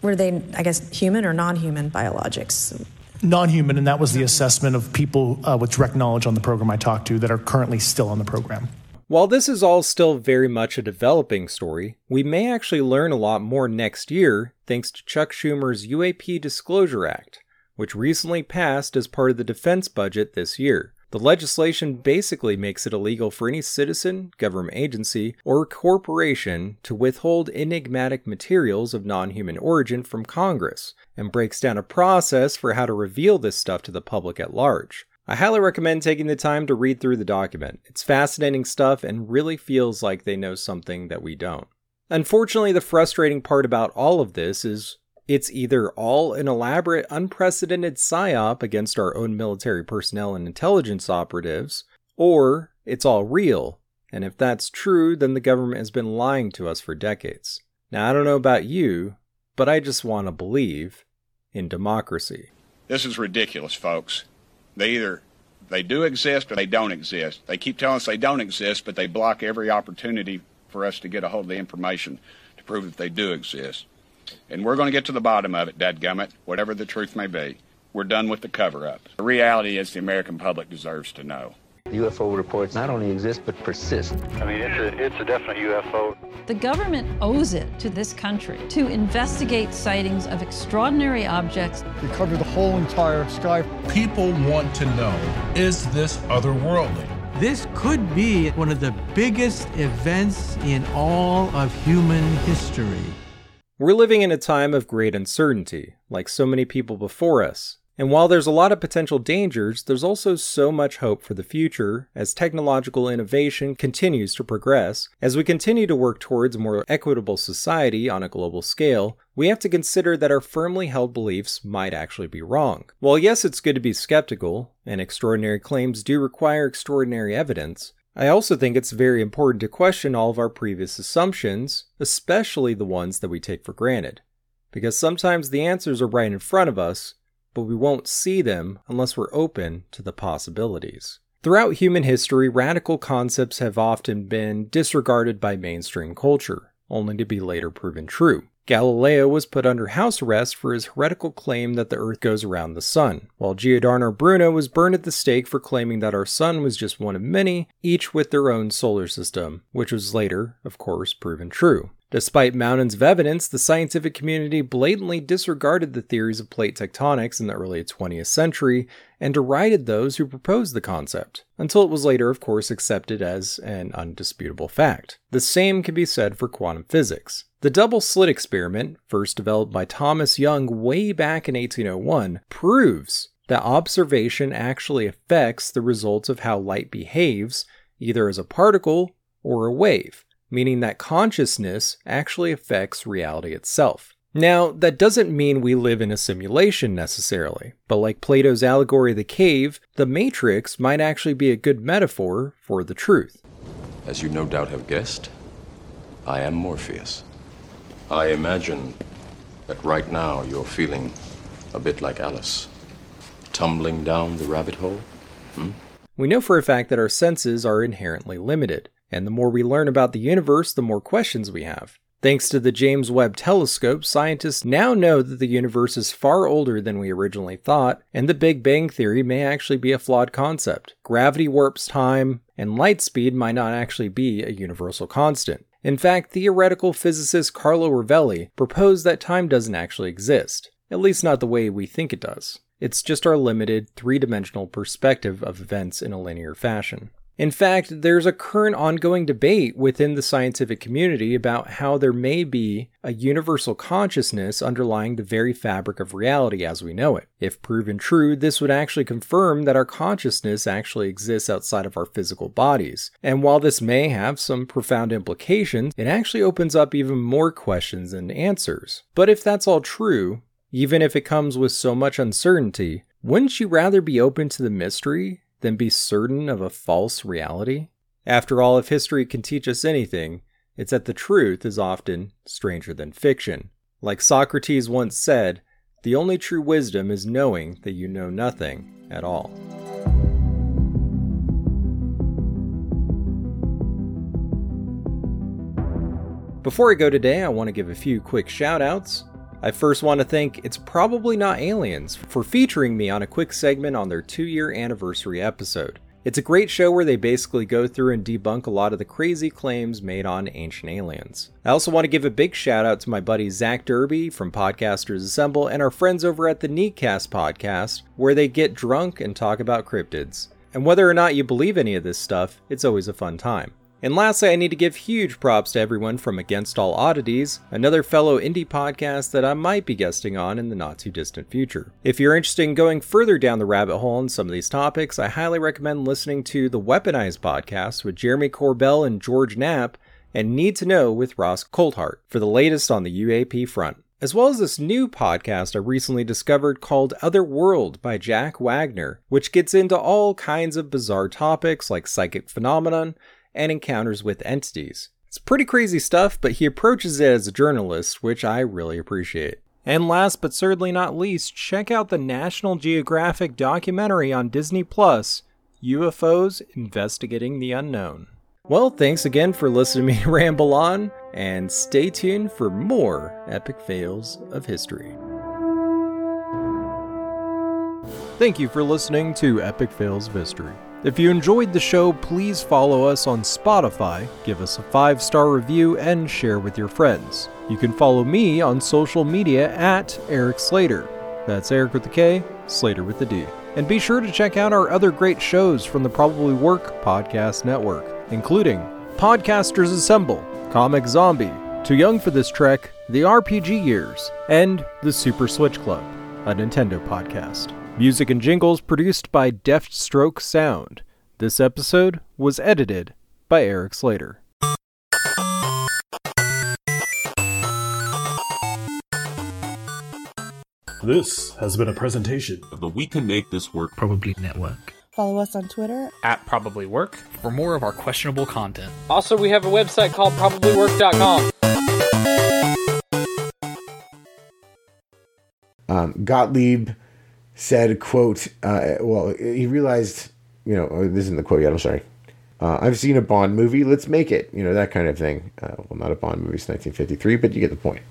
were they, I guess, human or non-human biologics? Non-human, and that was the assessment of people uh, with direct knowledge on the program I talked to that are currently still on the program. While this is all still very much a developing story, we may actually learn a lot more next year thanks to Chuck Schumer's U A P Disclosure Act, which recently passed as part of the defense budget this year. The legislation basically makes it illegal for any citizen, government agency, or corporation to withhold enigmatic materials of non-human origin from Congress, and breaks down a process for how to reveal this stuff to the public at large. I highly recommend taking the time to read through the document. It's fascinating stuff and really feels like they know something that we don't. Unfortunately, the frustrating part about all of this is it's either all an elaborate, unprecedented psyop against our own military personnel and intelligence operatives, or it's all real. And if that's true, then the government has been lying to us for decades. Now, I don't know about you, but I just want to believe in democracy. This is ridiculous, folks. They either they do exist or they don't exist. They keep telling us they don't exist, but they block every opportunity for us to get a hold of the information to prove that they do exist. And we're going to get to the bottom of it, dadgummit, whatever the truth may be. We're done with the cover-up. The reality is the American public deserves to know. U F O reports not only exist, but persist. I mean, it's a, it's a definite U F O. The government owes it to this country to investigate sightings of extraordinary objects. We cover the whole entire sky. People want to know, is this otherworldly? This could be one of the biggest events in all of human history. We're living in a time of great uncertainty, like so many people before us. And while there's a lot of potential dangers, there's also so much hope for the future as technological innovation continues to progress. As we continue to work towards a more equitable society on a global scale, we have to consider that our firmly held beliefs might actually be wrong. While yes, it's good to be skeptical, and extraordinary claims do require extraordinary evidence, I also think it's very important to question all of our previous assumptions, especially the ones that we take for granted, because sometimes the answers are right in front of us, but we won't see them unless we're open to the possibilities. Throughout human history, radical concepts have often been disregarded by mainstream culture, only to be later proven true. Galileo was put under house arrest for his heretical claim that the Earth goes around the Sun, while Giordano Bruno was burned at the stake for claiming that our Sun was just one of many, each with their own solar system, which was later, of course, proven true. Despite mountains of evidence, the scientific community blatantly disregarded the theories of plate tectonics in the early twentieth century and derided those who proposed the concept, until it was later, of course, accepted as an undisputable fact. The same can be said for quantum physics. The double slit experiment, first developed by Thomas Young way back in eighteen oh one, proves that observation actually affects the results of how light behaves, either as a particle or a wave, meaning that consciousness actually affects reality itself. Now, that doesn't mean we live in a simulation necessarily, but like Plato's allegory of the cave, the matrix might actually be a good metaphor for the truth. As you no doubt have guessed, I am Morpheus. I imagine that right now you're feeling a bit like Alice, tumbling down the rabbit hole. Hmm? We know for a fact that our senses are inherently limited. And the more we learn about the universe, the more questions we have. Thanks to the James Webb Telescope, scientists now know that the universe is far older than we originally thought, and the Big Bang Theory may actually be a flawed concept. Gravity warps time, and light speed might not actually be a universal constant. In fact, theoretical physicist Carlo Rovelli proposed that time doesn't actually exist, at least not the way we think it does. It's just our limited, three-dimensional perspective of events in a linear fashion. In fact, there's a current ongoing debate within the scientific community about how there may be a universal consciousness underlying the very fabric of reality as we know it. If proven true, this would actually confirm that our consciousness actually exists outside of our physical bodies. And while this may have some profound implications, it actually opens up even more questions and answers. But if that's all true, even if it comes with so much uncertainty, wouldn't you rather be open to the mystery than be certain of a false reality? After all, if history can teach us anything, it's that the truth is often stranger than fiction. Like Socrates once said, the only true wisdom is knowing that you know nothing at all. Before I go today, I want to give a few quick shout-outs. I first want to thank It's Probably Not Aliens for featuring me on a quick segment on their two-year anniversary episode. It's a great show where they basically go through and debunk a lot of the crazy claims made on Ancient Aliens. I also want to give a big shout out to my buddy Zach Derby from Podcasters Assemble and our friends over at the Needcast podcast, where they get drunk and talk about cryptids. And whether or not you believe any of this stuff, it's always a fun time. And lastly, I need to give huge props to everyone from Against All Oddities, another fellow indie podcast that I might be guesting on in the not-too-distant future. If you're interested in going further down the rabbit hole on some of these topics, I highly recommend listening to the Weaponized podcast with Jeremy Corbell and George Knapp, and Need to Know with Ross Coulthart for the latest on the U A P front, as well as this new podcast I recently discovered called Other World by Jack Wagner, which gets into all kinds of bizarre topics like psychic phenomenon and encounters with entities. It's pretty crazy stuff, but he approaches it as a journalist, which I really appreciate. And last but certainly not least, check out the National Geographic documentary on Disney Plus, U F Os Investigating the Unknown. Well, thanks again for listening to me ramble on, and stay tuned for more epic fails of history. Thank you for listening to Epic Fails of History. If you enjoyed the show, please follow us on Spotify, give us a five-star review, and share with your friends. You can follow me on social media at Erik Slater. That's Eric with the K, Slater with the D. And be sure to check out our other great shows from the Probably Work Podcast Network, including Podcasters Assemble, Comic Zombie, Too Young for This Trek, The R P G Years, and The Super Switch Club, a Nintendo podcast. Music and jingles produced by Deft Stroke Sound. This episode was edited by Erik Slater. This has been a presentation of the We Can Make This Work Probably Network. Follow us on Twitter at Probably Work for more of our questionable content. Also, we have a website called probably work dot com. Um, Gottlieb said, quote, uh, well, he realized, you know, oh, this isn't the quote yet, I'm sorry. Uh, I've seen a Bond movie, let's make it, you know, that kind of thing. Uh, well, not a Bond movie, it's nineteen fifty-three, but you get the point.